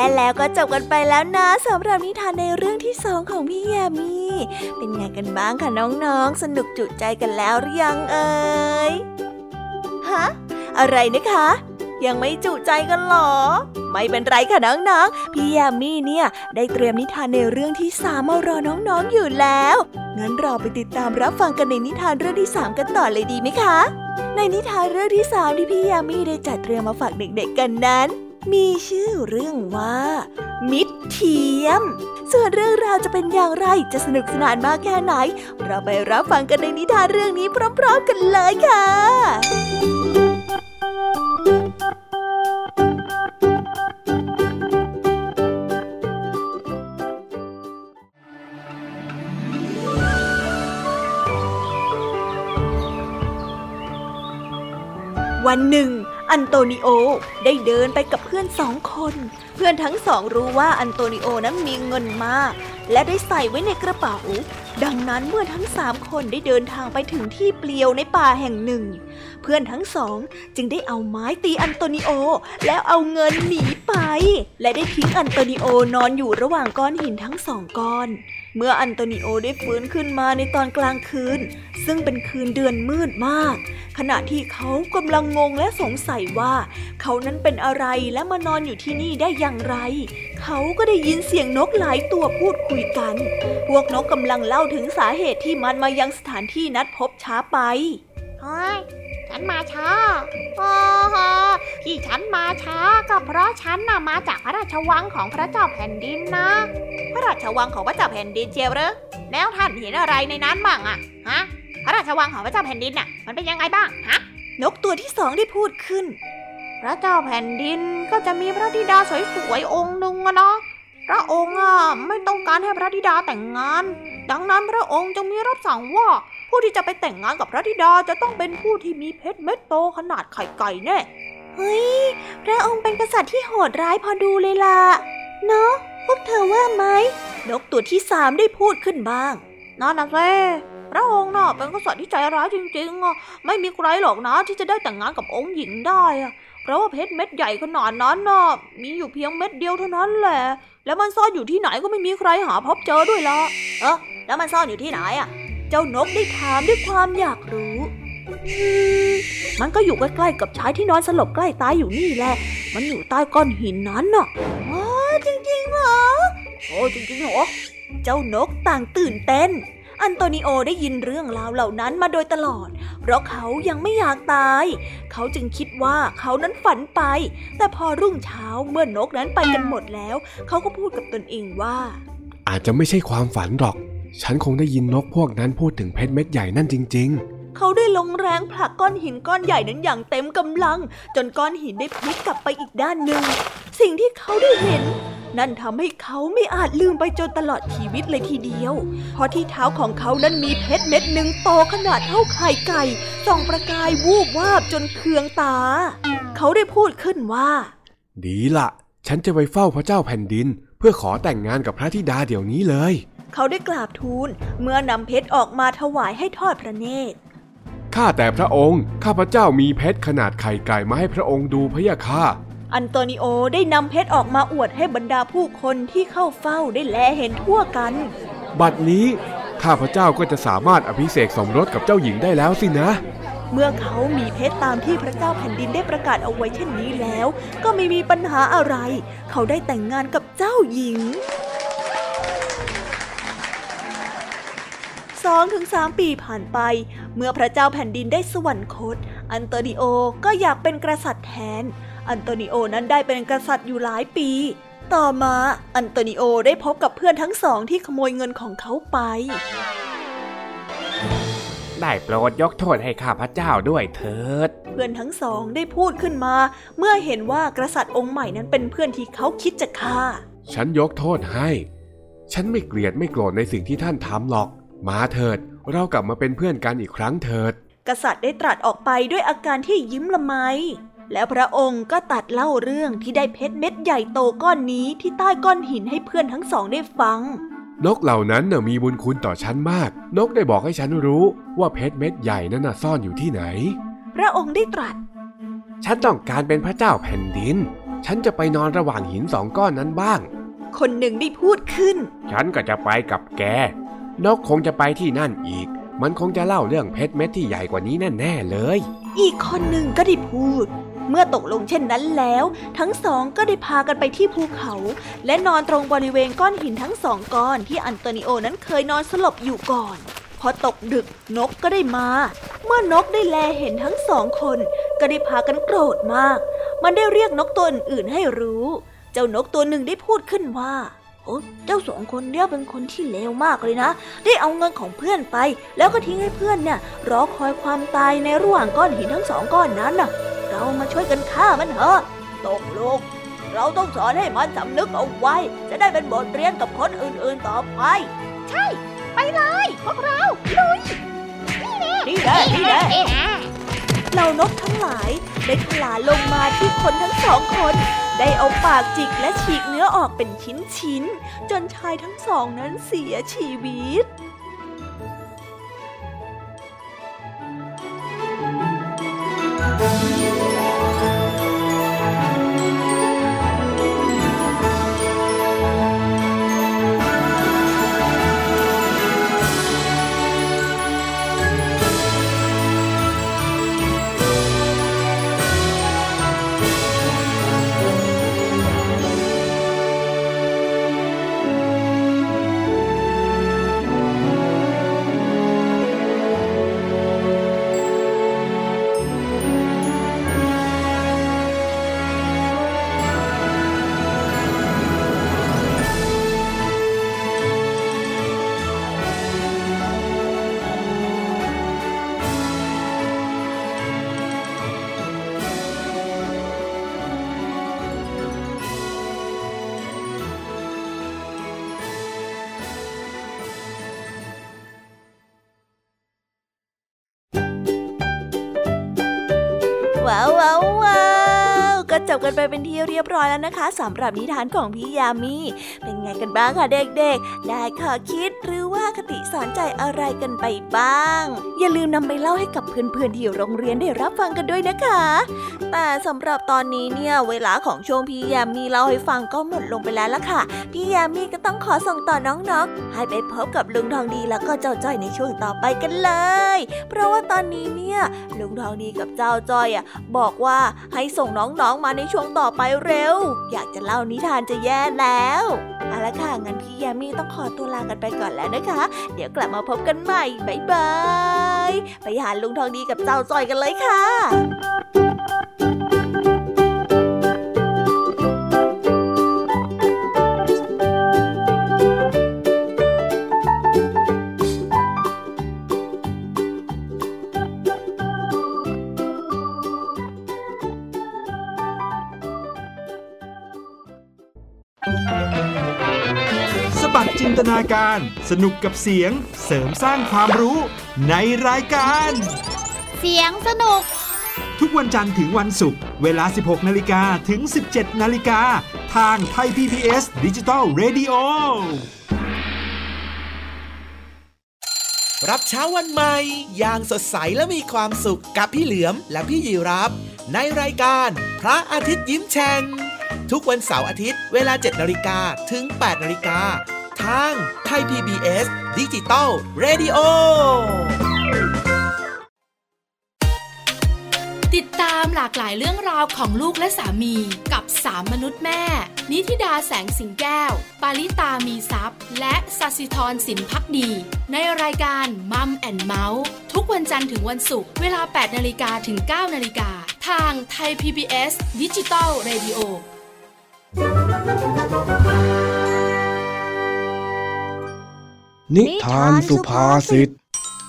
และแล้วก็จบกันไปแล้วนะสำหรับนิทานในเรื่องที่สองของพี่แยมมี่เป็นไงกันบ้างคะน้องๆสนุกจุใจกันแล้วหรือยังเอ่ยฮะอะไรนะคะยังไม่จุใจกันหรอไม่เป็นไรค่ะน้องๆพี่แยมมี่เนี่ยได้เตรียมนิทานในเรื่องที่สามมารอน้องๆอยู่แล้วงั้นเราไปติดตามรับฟังกันในนิทานเรื่องที่สามกันต่อเลยดีไหมคะในนิทานเรื่องที่สามที่พี่แยมมี่ได้จัดเตรียมมาฝากเด็กๆกันนั้นมีชื่อเรื่องว่ามิตรเทียมส่วนเรื่องราวจะเป็นอย่างไรจะสนุกสนานมากแค่ไหนเราไปรับฟังกันในนิทานเรื่องนี้พร้อมๆกันเลยค่ะวันหนึ่งอันโตนิโอได้เดินไปกับเพื่อนสองคนเพื่อนทั้งสองรู้ว่าอันโตนิโอนั้นมีเงินมากและได้ใส่ไว้ในกระเป๋าดังนั้นเมื่อทั้งสามคนได้เดินทางไปถึงที่เปลี่ยวในป่าแห่งหนึ่งเพื่อนทั้งสองจึงได้เอาไม้ตีอันโตนิโอแล้วเอาเงินหนีไปและได้ทิ้งอันโตนิโอนอนอยู่ระหว่างก้อนหินทั้งสองก้อนเมื่ออันโตนิโอได้ฟื้นขึ้นมาในตอนกลางคืนซึ่งเป็นคืนเดือนมืดมากขณะที่เขากำลังงงและสงสัยว่าเขานั้นเป็นอะไรและมานอนอยู่ที่นี่ได้อย่างไรเขาก็ได้ยินเสียงนกหลายตัวพูดคุยกันพวกนกกำลังเล่าถึงสาเหตุที่มันมายังสถานที่นัดพบช้าไปโอ้ยฉันมาช้าโอ้โหที่ฉันมาช้าก็เพราะฉันน่ะมาจากพระราชวังของพระเจ้าแผ่นดินนะพระราชวังของพระเจ้าแผ่นดินเชียวหรือแล้วท่านเห็นอะไรในนั้นบ้างอะฮะพระราชวังของพระเจ้าแผ่นดินน่ะมันเป็นยังไงบ้างฮะนกตัวที่สองได้พูดขึ้นพระเจ้าแผ่นดินก็จะมีพระธิดาสวยๆองค์หนึ่งอะเนาะพระองค์อ่ะไม่ต้องการให้พระธิดาแต่งงานดังนั้นพระองค์จึงมีรับสั่งว่าผู้ที่จะไปแต่งงานกับพระธิดาจะต้องเป็นผู้ที่มีเพชรเม็ดโตขนาดไข่ไก่แน่เฮ้ยพระองค์เป็นกษัตริย์ที่โหดร้ายพอดูเลยล่ะเนาะพวกเธอว่าไหมนกตัวที่สามได้พูดขึ้นบ้างนั่นน่ะสิพระองค์น่ะเป็นกษัตริย์ที่ใจร้ายจริงๆไม่มีใครหรอกนะที่จะได้แต่งงานกับองค์หญิงได้เพราะว่าเพชรเม็ดใหญ่ขนาดนั้นน่ะมีอยู่เพียงเม็ดเดียวเท่านั้นแหละแล้วมันซ่อนอยู่ที่ไหนก็ไม่มีใครหาพบเจอด้วยล่ะเออแล้วมันซ่อนอยู่ที่ไหนอ่ะเจ้านกได้ถามด้วยความอยากรู้มันก็อยู่ใกล้ๆกับชายที่นอนสลบใกล้ตายอยู่นี่แหละมันอยู่ใต้ก้อนหินนั้นน่ะอ๋อจริงๆเหรอโอ้จริงๆเหรอเจ้านกต่างตื่นเต้นอันโตนิโอได้ยินเรื่องราวเหล่านั้นมาโดยตลอดเพราะเขายังไม่อยากตายเขาจึงคิดว่าเขานั้นฝันไปแต่พอรุ่งเช้าเมื่อนกนั้นไปกันหมดแล้วเขาก็พูดกับตนเองว่าอาจจะไม่ใช่ความฝันหรอกฉันคงได้ยินนกพวกนั้นพูดถึงเพชรเม็ดใหญ่นั่นจริงๆเขาได้ลงแรงผลักก้อนหินก้อนใหญ่นั้นอย่างเต็มกำลังจนก้อนหินได้พลิกกลับไปอีกด้านหนึ่งสิ่งที่เขาได้เห็นนั่นทำให้เขาไม่อาจลืมไปจนตลอดชีวิตเลยทีเดียวเพราะที่เท้าของเขานั้นมีเพชรเม็ดหนึ่งโตขนาดเท่าไข่ไก่ส่องประกายวูบวาบจนเคืองตาเขาได้พูดขึ้นว่าดีละฉันจะไปเฝ้าพระเจ้าแผ่นดินเพื่อขอแต่งงานกับพระธิดาเดี๋ยวนี้เลยเขาได้กราบทูลเมื่อนำเพชรออกมาถวายให้ทอดพระเนตรข้าแต่พระองค์ข้าพระเจ้ามีเพชรขนาดไข่ไก่มาให้พระองค์ดูพะยะค่ะอันโตนิโอได้นำเพชรออกมาอวดให้บรรดาผู้คนที่เข้าเฝ้าได้แลเห็นทั่วกันบัดนี้ข้าพเจ้าก็จะสามารถอภิเษกสมรสกับเจ้าหญิงได้แล้วสินะเมื่อเขามีเพชรตามที่พระเจ้าแผ่นดินได้ประกาศเอาไว้เช่นนี้แล้วก็ไม่มีปัญหาอะไรเขาได้แต่งงานกับเจ้าหญิง สองถึงสาม ปีผ่านไปเมื่อพระเจ้าแผ่นดินได้สวรรคตอันโตนิโอก็อยากเป็นกษัตริย์แทนอันโตนิโอนั้นได้เป็นกษัตริย์อยู่หลายปีต่อมาอันโตนิโอได้พบกับเพื่อนทั้งสองที่ขโมยเงินของเขาไปได้โปรดยกโทษให้ข้าพเจ้าด้วยเถิดเพื่อนทั้งสองได้พูดขึ้นมาเมื่อเห็นว่ากษัตริย์องค์ใหม่นั้นเป็นเพื่อนที่เขาคิดจะฆ่าฉันยกโทษให้ฉันไม่เกลียดไม่โกรธในสิ่งที่ท่านทำหรอกมาเถิดเรากลับมาเป็นเพื่อนกันอีกครั้งเถิดกษัตริย์ได้ตรัสออกไปด้วยอาการที่ยิ้มละไมแล้วพระองค์ก็ตัดเล่าเรื่องที่ได้เพชรเม็ดใหญ่โตก้อนนี้ที่ใต้ก้อนหินให้เพื่อนทั้งสองได้ฟังนกเหล่านั้นน่ะมีบุญคุณต่อฉันมากนกได้บอกให้ฉันรู้ว่าเพชรเม็ดใหญ่นั้นน่ะซ่อนอยู่ที่ไหนพระองค์ได้ตรัสฉันต้องการเป็นพระเจ้าแผ่นดิน ฉันจะไปนอนระหว่างหินสองก้อนนั้นบ้างคนหนึ่งได้พูดขึ้นฉันก็จะไปกับแกนกคงจะไปที่นั่นอีกมันคงจะเล่าเรื่องเพชรเม็ดที่ใหญ่กว่านี้แน่ๆเลยอีกคนหนึ่งก็ได้พูดเมื่อตกลงเช่นนั้นแล้วทั้งสองก็ได้พากันไปที่ภูเขาและนอนตรงบริเวณก้อนหินทั้งสองก้อนที่อันโตนิโอนั้นเคยนอนสลบอยู่ก่อนพอตกดึกนกก็ได้มาเมื่อนกได้แลเห็นทั้งสองคนก็ได้พากันโกรธมากมันได้เรียกนกตัวอื่นให้รู้เจ้านกตัวหนึ่งได้พูดขึ้นว่าโอ้เจ้าสองคนเนี่ยเป็นคนที่เลวมากเลยนะได้เอาเงินของเพื่อนไปแล้วก็ทิ้งให้เพื่อนเนี่ยรอคอยความตายในระหว่างก้อนหินทั้งสองก้อนนั้นน่ะเรามาช่วยกันฆ่ามันเถอะตกลงเราต้องสอนให้มันสำนึกเอาไว้จะได้เป็นบทเรียนกับคนอื่นๆต่อไปใช่ไปเลยพวกเราลุยนี่แหละนี่แหละเหล่านกทั้งหลายได้ถลาลงมาที่คนทั้งสองคนได้เอาปากจิกและฉีกเนื้อออกเป็นชิ้นๆจนชายทั้งสองนั้นเสียชีวิตจบกันไปเป็นที่เรียบร้อยแล้วนะคะสำหรับนิทานของพี่ยามีเป็นไงกันบ้างคะเด็กๆได้ข้อคิดหรือว่าคติสอนใจอะไรกันไปบ้างอย่าลืมนำไปเล่าให้กับเพื่อนๆที่โรงเรียนได้รับฟังกันด้วยนะคะแต่สำหรับตอนนี้เนี่ยเวลาของช่วงพี่ยามีเล่าให้ฟังก็หมดลงไปแล้วล่ะค่ะพี่ยามีก็ต้องขอส่งต่อน้องๆให้ไปพบกับลุงทองดีแล้วก็เจ้าจ้อยในช่วงต่อไปกันเลยเพราะว่าตอนนี้เนี่ยลุงทองดีกับเจ้าจ้อยอ่ะบอกว่าให้ส่งน้องๆมาในช่วงต่อไปเร็วอยากจะเล่านิทานจะแย่แล้วเอาละค่ะงั้นพี่ยามีต้องขอตัวลากันไปก่อนแล้วนะคะเดี๋ยวกลับมาพบกันใหม่บ๊ายบายไปหาลุงทองดีกับเจ้าจ้อยกันเลยค่ะจินตนาการสนุกกับเสียงเสริมสร้างความรู้ในรายการเสียงสนุกทุกวันจันทร์ถึงวันศุกร์เวลา สิบหก นาฬิกาถึง สิบเจ็ด นาฬิกาทางไทย พี บี เอส Digital Radio รับเช้าวันใหม่อย่างสดใสและมีความสุขกับพี่เหลือมและพี่ยีรับในรายการพระอาทิตย์ยิ้มแฉ่งทุกวันเสาร์อาทิตย์เวลา เจ็ด นาฬิกาถึง แปด นาฬิกาทางไทย พี บี เอส Digital Radio ติดตามหลากหลายเรื่องราวของลูกและสามีกับสามมนุษย์แม่นิธิดาแสงสิงแก้วปาริตามีทรัพย์และศศิธรสินภักดีในรายการ Mum and Mouse ทุกวันจันทร์ถึงวันศุกร์เวลา แปด นาฬิกาถึง เก้า นาฬิกาทางไทย พี บี เอส Digital Radioนิทานสุภาษิตวันนี้ที่โรงเรียน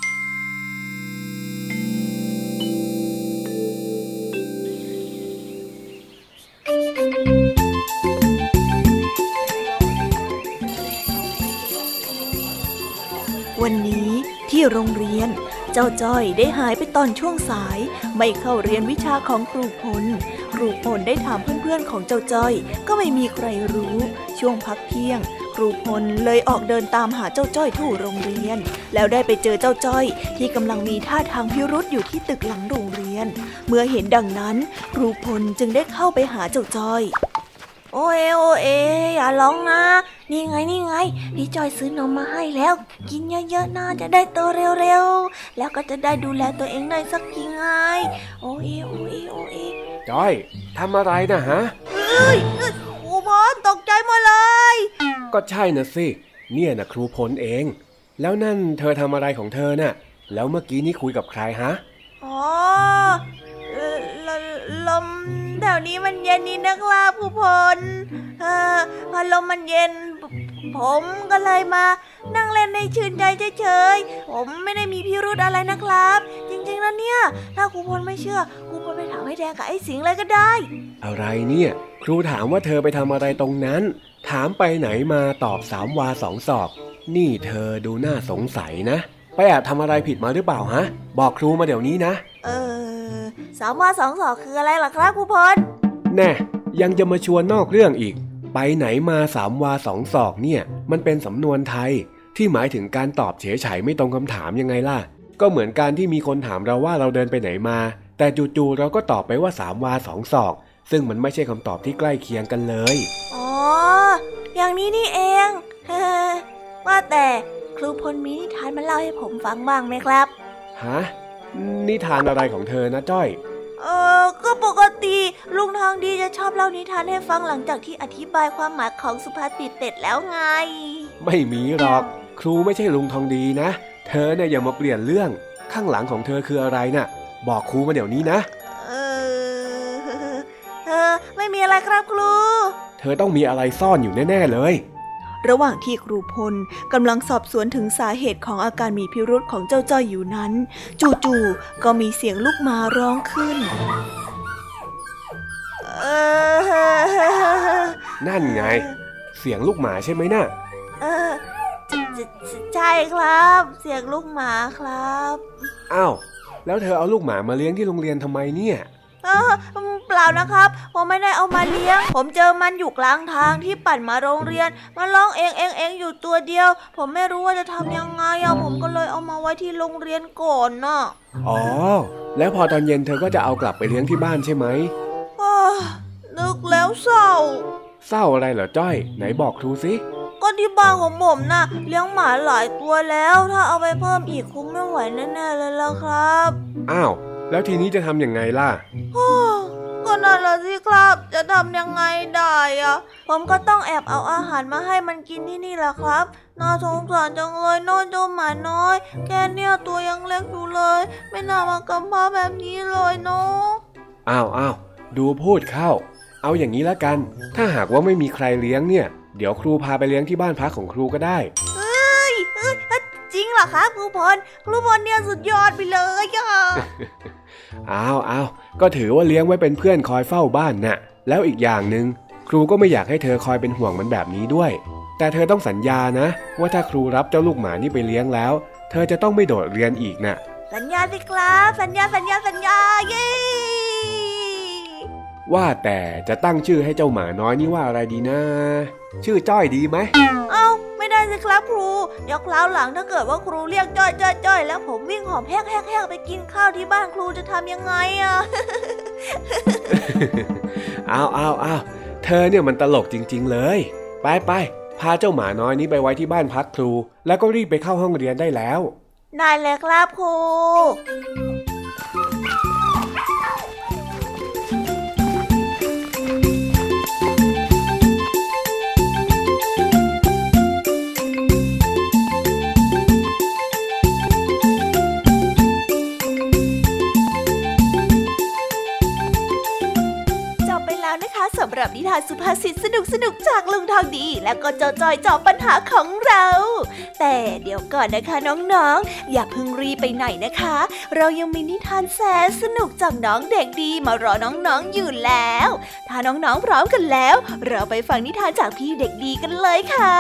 เจ้าจ้อยได้หายไปตอนช่วงสายไม่เข้าเรียนวิชาของครูพลครูพลได้ถามเพื่อนๆของเจ้าจ้อยก็ไม่มีใครรู้ช่วงพักเที่ยงครูพลเลยออกเดินตามหาเจ้าจ้อยทั่วโรงเรียนแล้วได้ไปเจอเจ้าจ้อยที่กำลังมีท่าทางพิรุธอยู่ที่ตึกหลังโรงเรียน นเมื่อเห็นดังนั้นครูพลจึงได้เข้าไปหาเจ้าจ้อยโอเอโอเออย่าร้องนะนี่ไงนี่ไงพี่จอยซื้อนมมาให้แล้วกินเยอะๆนะจะได้โตเร็วๆแล้วก็จะได้ดูแลตัวเองได้สักทีไงโอเอโอเอโอเอจอยทำอะไรนะฮะเอ้ยครูพลตกใจหมดเลยก็ใช่นะสิเนี่ยนะครูพลเองแล้วนั่นเธอทำอะไรของเธอน่ะแล้วเมื่อกี้นี่คุยกับใครฮะอ๋อลมแถวนี้มันเย็นนี่นักล่าผู้พลเออพอลมมันเย็นผมก็เลยมานั่งเล่นในชื่นใจเฉยๆผมไม่ได้มีพิรุธอะไรนะครับจริงๆนะเนี่ยถ้าครูพลไม่เชื่อครูพลไปถามไอ้แดงกับไอ้สิงห์เลยก็ได้อะไรเนี่ยครูถามว่าเธอไปทำอะไรตรงนั้นถามไปไหนมาตอบสามวาสองศอกนี่เธอดูน่าสงสัยนะไปแอบทำอะไรผิดมาหรือเปล่าฮะบอกครูมาเดี๋ยวนี้นะเออสามวาสองศอกคืออะไรล่ะครับครูพลแน่ยังจะมาชวนนอกเรื่องอีกไปไหนมาสามวาสองศอกเนี่ยมันเป็นสำนวนไทยที่หมายถึงการตอบเฉยเฉยไม่ตรงคำถามยังไงล่ะก็เหมือนการที่มีคนถามเราว่าเราเดินไปไหนมาแต่จู่ๆเราก็ตอบไปว่าสามวาสองศอกซึ่งมันไม่ใช่คำตอบที่ใกล้เคียงกันเลยอ๋ออย่างนี้นี่เองว่าแต่ครูพลมีนิทานมาเล่าให้ผมฟังบ้างไหมครับฮะนิทานอะไรของเธอนะจ้อยเออก็ปกติลุงทองดีจะชอบเล่านิทานให้ฟังหลังจากที่อธิบายความหมายของสุภาษิตเสร็จแล้วไงไม่มีหรอกครูไม่ใช่ลุงทองดีนะเธอเนี่ยอย่ามาเปลี่ยนเรื่องข้างหลังของเธอคืออะไรน่ะบอกครูมาเดี๋ยวนี้นะเออเออไม่มีอะไรครับครูเธอต้องมีอะไรซ่อนอยู่แน่ๆเลยระหว่างที่ครูพลกำลังสอบสวนถึงสาเหตุของอาการมีพิรุธของเจ้าจ้อยอยู่นั้นจู่ๆก็มีเสียงลูกหมาร้องขึ้นนั่นไงเสียงลูกหมาใช่ไหมน่ะเออใช่ครับเสียงลูกหมาครับอ้าวแล้วเธอเอาลูกหมามาเลี้ยงที่โรงเรียนทำไมเนี่ยเออเปล่านะครับผมไม่ได้เอามาเลี้ยงผมเจอมันอยู่กลางทางที่ปั่นมาโรงเรียนมันร้องเองเองเองอยู่ตัวเดียวผมไม่รู้ว่าจะทำยังไงอะผมก็เลยเอามาไว้ที่โรงเรียนก่อนน่ะอ๋อแล้วพอตอนเย็นเธอก็จะเอากลับไปเลี้ยงที่บ้านใช่ไหมอ้าวนึกแล้วเศร้าเศร้าอะไรเหรอจ้อยไหนบอกครูสิก็ที่บ้านของผมน่ะเลี้ยงหมาหลายตัวแล้วถ้าเอาไปเพิ่มอีกคงไม่ไหวแน่ๆเลยล่ะครับอ้าวแล้วทีนี้จะทำยังไงล่ะก็นั่นแหละสิครับจะทำยังไงได้อะผมก็ต้องแอบเอาอาหารมาให้มันกินที่นี่แหละครับน่าสงสารจังเลยน้อยเจ้าหมาน้อยแกเนี่ยตัวยังเล็กอยู่เลยไม่น่ามากำพร้าแบบนี้เลยเนาะอ้าวอ้าวดูพูดเข้าเอาอย่างนี้ละกันถ้าหากว่าไม่มีใครเลี้ยงเนี่ยเดี๋ยวครูพาไปเลี้ยงที่บ้านพักของครูก็ได้เฮ้ยจริงเหรอคะครูพลครูพลเนี่ยสุดยอดไปเลยจ้ะอ้าวอ้าวก็ถือว่าเลี้ยงไว้เป็นเพื่อนคอยเฝ้าบ้านน่ะแล้วอีกอย่างหนึ่งครูก็ไม่อยากให้เธอคอยเป็นห่วงมันแบบนี้ด้วยแต่เธอต้องสัญญานะว่าถ้าครูรับเจ้าลูกหมานี่ไปเลี้ยงแล้วเธอจะต้องไม่โดดเรียนอีกน่ะสัญญาสิครับสัญญาสัญญาสัญญาเย้ว่าแต่จะตั้งชื่อให้เจ้าหมาน้อยนี่ว่าอะไรดีนะชื่อจ้อยดีไหมเอ้าไม่ได้สิครับครูเดี๋ยวคราวหลังถ้าเกิดว่าครูเรียกจ้อยจ้อยจ้อยแล้วผมวิ่งหอบแฮกแฮกแฮกไปกินข้าวที่บ้านครูจะทำยังไงอ่ะ เอาเอาเอาเธอเนี่ยมันตลกจริงๆเลยไปไปพาเจ้าหมาน้อยนี้ไปไว้ที่บ้านพักครูแล้วก็รีบไปเข้าห้องเรียนได้แล้วได้เลยครับครูสำหรับนิทานสุภาษิตสนุกสนุกจากลุงทองดีแล้วก็เจ้าจ้อยจอบปัญหาของเราแต่เดี๋ยวก่อนนะคะน้องๆอย่าเพิ่งรีบไปไหนนะคะเรายังมีนิทานแสนสนุกจากน้องเด็กดีมารอน้องๆอยู่แล้วถ้าน้องๆพร้อมกันแล้วเราไปฟังนิทานจากพี่เด็กดีกันเลยค่ะ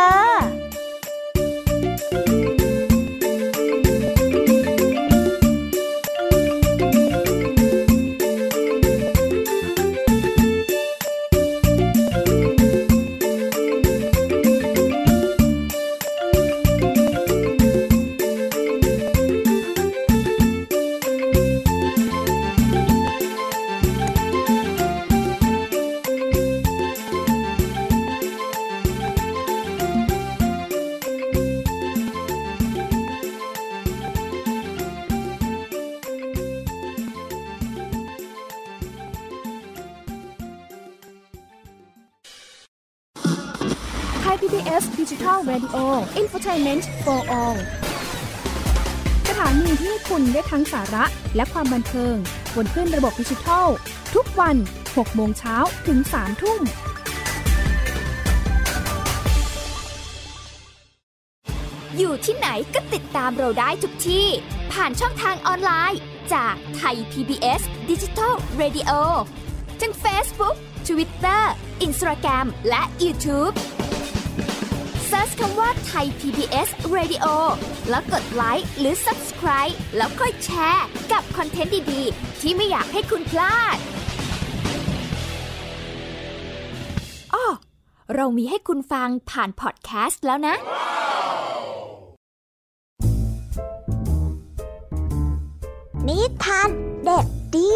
Thai พี บี เอส Digital Radio Infotainment for All สถานีที่ให้คุณได้ทั้งสาระและความบันเทิงบนคลื่นระบบดิจิทัลทุกวันหกโมงเช้าถึงสามทุ่มอยู่ที่ไหนก็ติดตามเราได้ทุกที่ผ่านช่องทางออนไลน์จากไทย พี บี เอส Digital Radio ทั้ง Facebook Twitter Instagram และ YouTube Search คำว่าไทย พี บี เอส Radio แล้วกดไลค์หรือ Subscribe แล้วค่อยแชร์กับคอนเทนต์ดีๆที่ไม่อยากให้คุณพลาดอ้อเรามีให้คุณฟังผ่านพอดแคสต์แล้วนะนิทานเด็กดี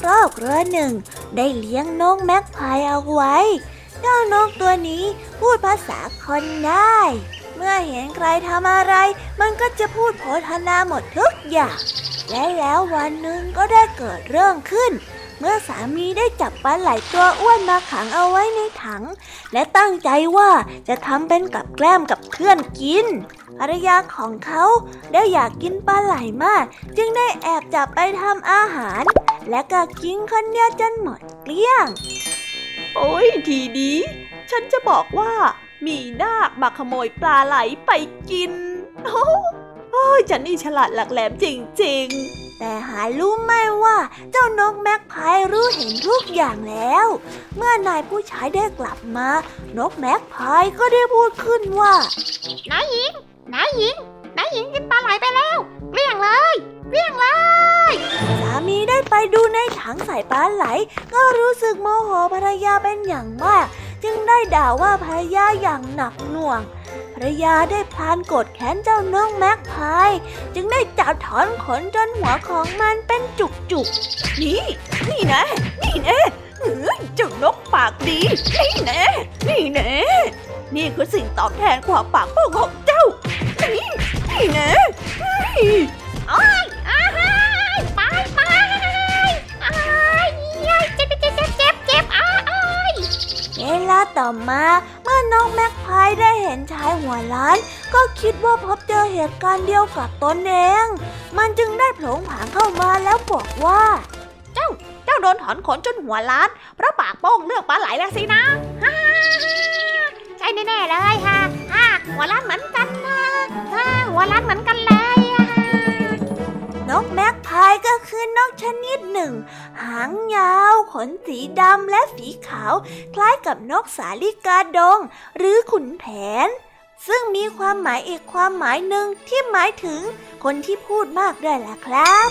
ครอบครัวหนึ่งได้เลี้ยงนกแม็กไพร์เอาไว้เจ้านกตัวนี้พูดภาษาคนได้เมื่อเห็นใครทำอะไรมันก็จะพูดโพธนาหมดทุกอย่างและแล้ววันหนึ่งก็ได้เกิดเรื่องขึ้นเมื่อสามีได้จับปลาไหลตัวอ้วนมาขังเอาไว้ในถังและตั้งใจว่าจะทำเป็นกับแกล้มกับเพื่อนกินภรรยาของเขาได้อยากกินปลาไหลมากจึงได้แอบจับไปทำอาหารและก็กินคนเดียวจนหมดเกลี้ยงโอ้ยทีนี้ฉันจะบอกว่ามีนาคมาขโมยปลาไหลไปกินโอ้โอ้ยฉันนี่ฉลาดหลักแหลมจริงๆแต่หารู้ไหมว่าเจ้านกแม็กไพร์รู้เห็นทุกอย่างแล้วเมื่อนายผู้ชายได้กลับมานกแม็กไพร์ก็ได้พูดขึ้นว่านายหญิงนายหญิงนายหญิงกินปลาไหลไปแล้วเกลี้ยงเลยเกลี้ยงเลยสามีได้ไปดูในถังใส่ปลาไหลก็รู้สึกโมโหภรรยาเป็นอย่างมากจึงได้ด่าว่าภรรยาอย่างหนักหน่วงภรรยาได้พลานโกรธแค้นเจ้านกแม็กไพร์จึงได้จับถอนขนจนหัวของมันเป็นจุกๆนี่นี่นะนี่แน่เฮ้ยเจ้านกปากดีนี่แน่นี่แน่นี่คือสิ่งตอบแทนความปากโป้งของเจ้านี่นี่แน่โอ๊ยอ้าฮ่าไปไปอ้ายยายเจ็บเจ็บเจ็บเจ็บเจ็บอ้ายเวลาต่อมาเมื่อน้องแม็กไพร์ได้เห็นชายหัวล้านก็คิดว่าพบเจอเหตุการณ์เดียวกับตนเองมันจึงได้โผงผางเข้ามาแล้วบอกว่าเจ้าเจ้าโดนถอนขนจนหัวล้านเพราะปากโป้งเลือกปลาไหลแล้วสินะฮ่าใช่แน่ๆเลยค่ะฮ่าหัวล้านเหมือนกันนะฮ่าหัวล้านเหมือนกันเลยนกแม็กไพร์ก็คือนกชนิดหนึ่งหางยาวขนสีดำและสีขาวคล้ายกับนกสาลิกาดงหรือขุนแผนซึ่งมีความหมายอีกความหมายหนึ่งที่หมายถึงคนที่พูดมากด้วยล่ะครับ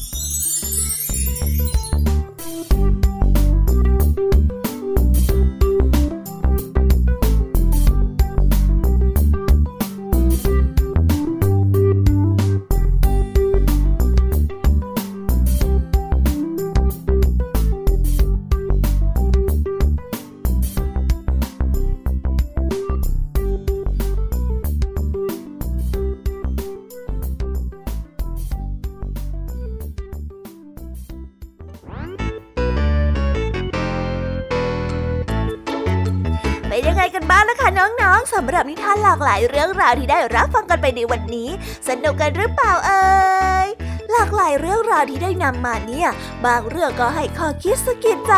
สำหรับนิทานหลากหลายเรื่องราวที่ได้รับฟังกันไปในวันนี้สนุกกันหรือเปล่าเอ่ยหลากหลายเรื่องราวที่ได้นำมาเนี่ยบางเรื่องก็ให้ข้อคิดสะกิดใจ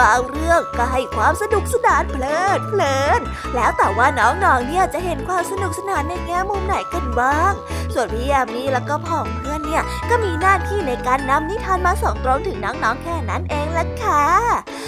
บางเรื่องก็ให้ความสนุกสนานเพลิดเพลินแล้วแต่ว่าน้องๆเนี่ยจะเห็นความสนุกสนานในแง่มุมไหนกันบ้างส่วนพี่ยามีแล้วก็พ่องเพื่อนเนี่ยก็มีหน้าที่ในการนำนิทานมาส่องตรงถึงน้องๆแค่นั้นเองล่ะค่ะ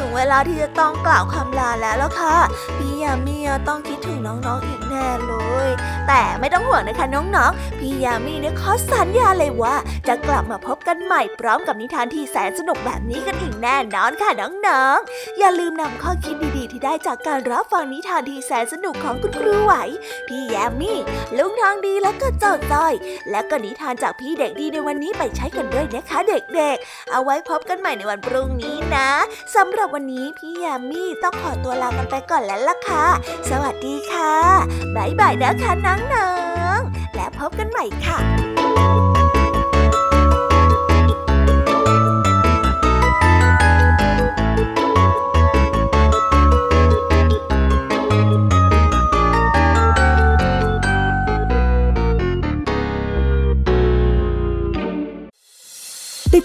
ถึงเวลาที่จะต้องกล่าวคำลาแล้วล่ะค่ะพี่ยามีต้องคิดถึงน้องๆ อ, อีกแน่เลยแต่ไม่ต้องห่วงนะคะน้องๆพี่ยามีเนี่ยขอสัญญาเลยว่าจะกลับมาพบกันใหม่พร้อมกับนิทานที่แสนสนุกแบบนี้กันอีกแน่นอนค่ะน้องๆอย่าลืมนำข้อคิดดีๆที่ได้จากการรับฟังนิทานที่แสนสนุกของคุณครูไหวพี่ยามีลุงทองดีและก็เจ้าจ้อยและก็นิทานจากพี่เด็กดีในวันนี้ไปใช้กันด้วยนะคะเด็กๆเอาไว้พบกันใหม่ในวันพรุ่งนี้นะสำหรับวันนี้พี่ยามีต้องขอตัวลากันไปก่อนแล้วล่ะค่ะสวัสดีค่ะบ๊ายบายนะคะน้องๆและพบกันใหม่ค่ะติด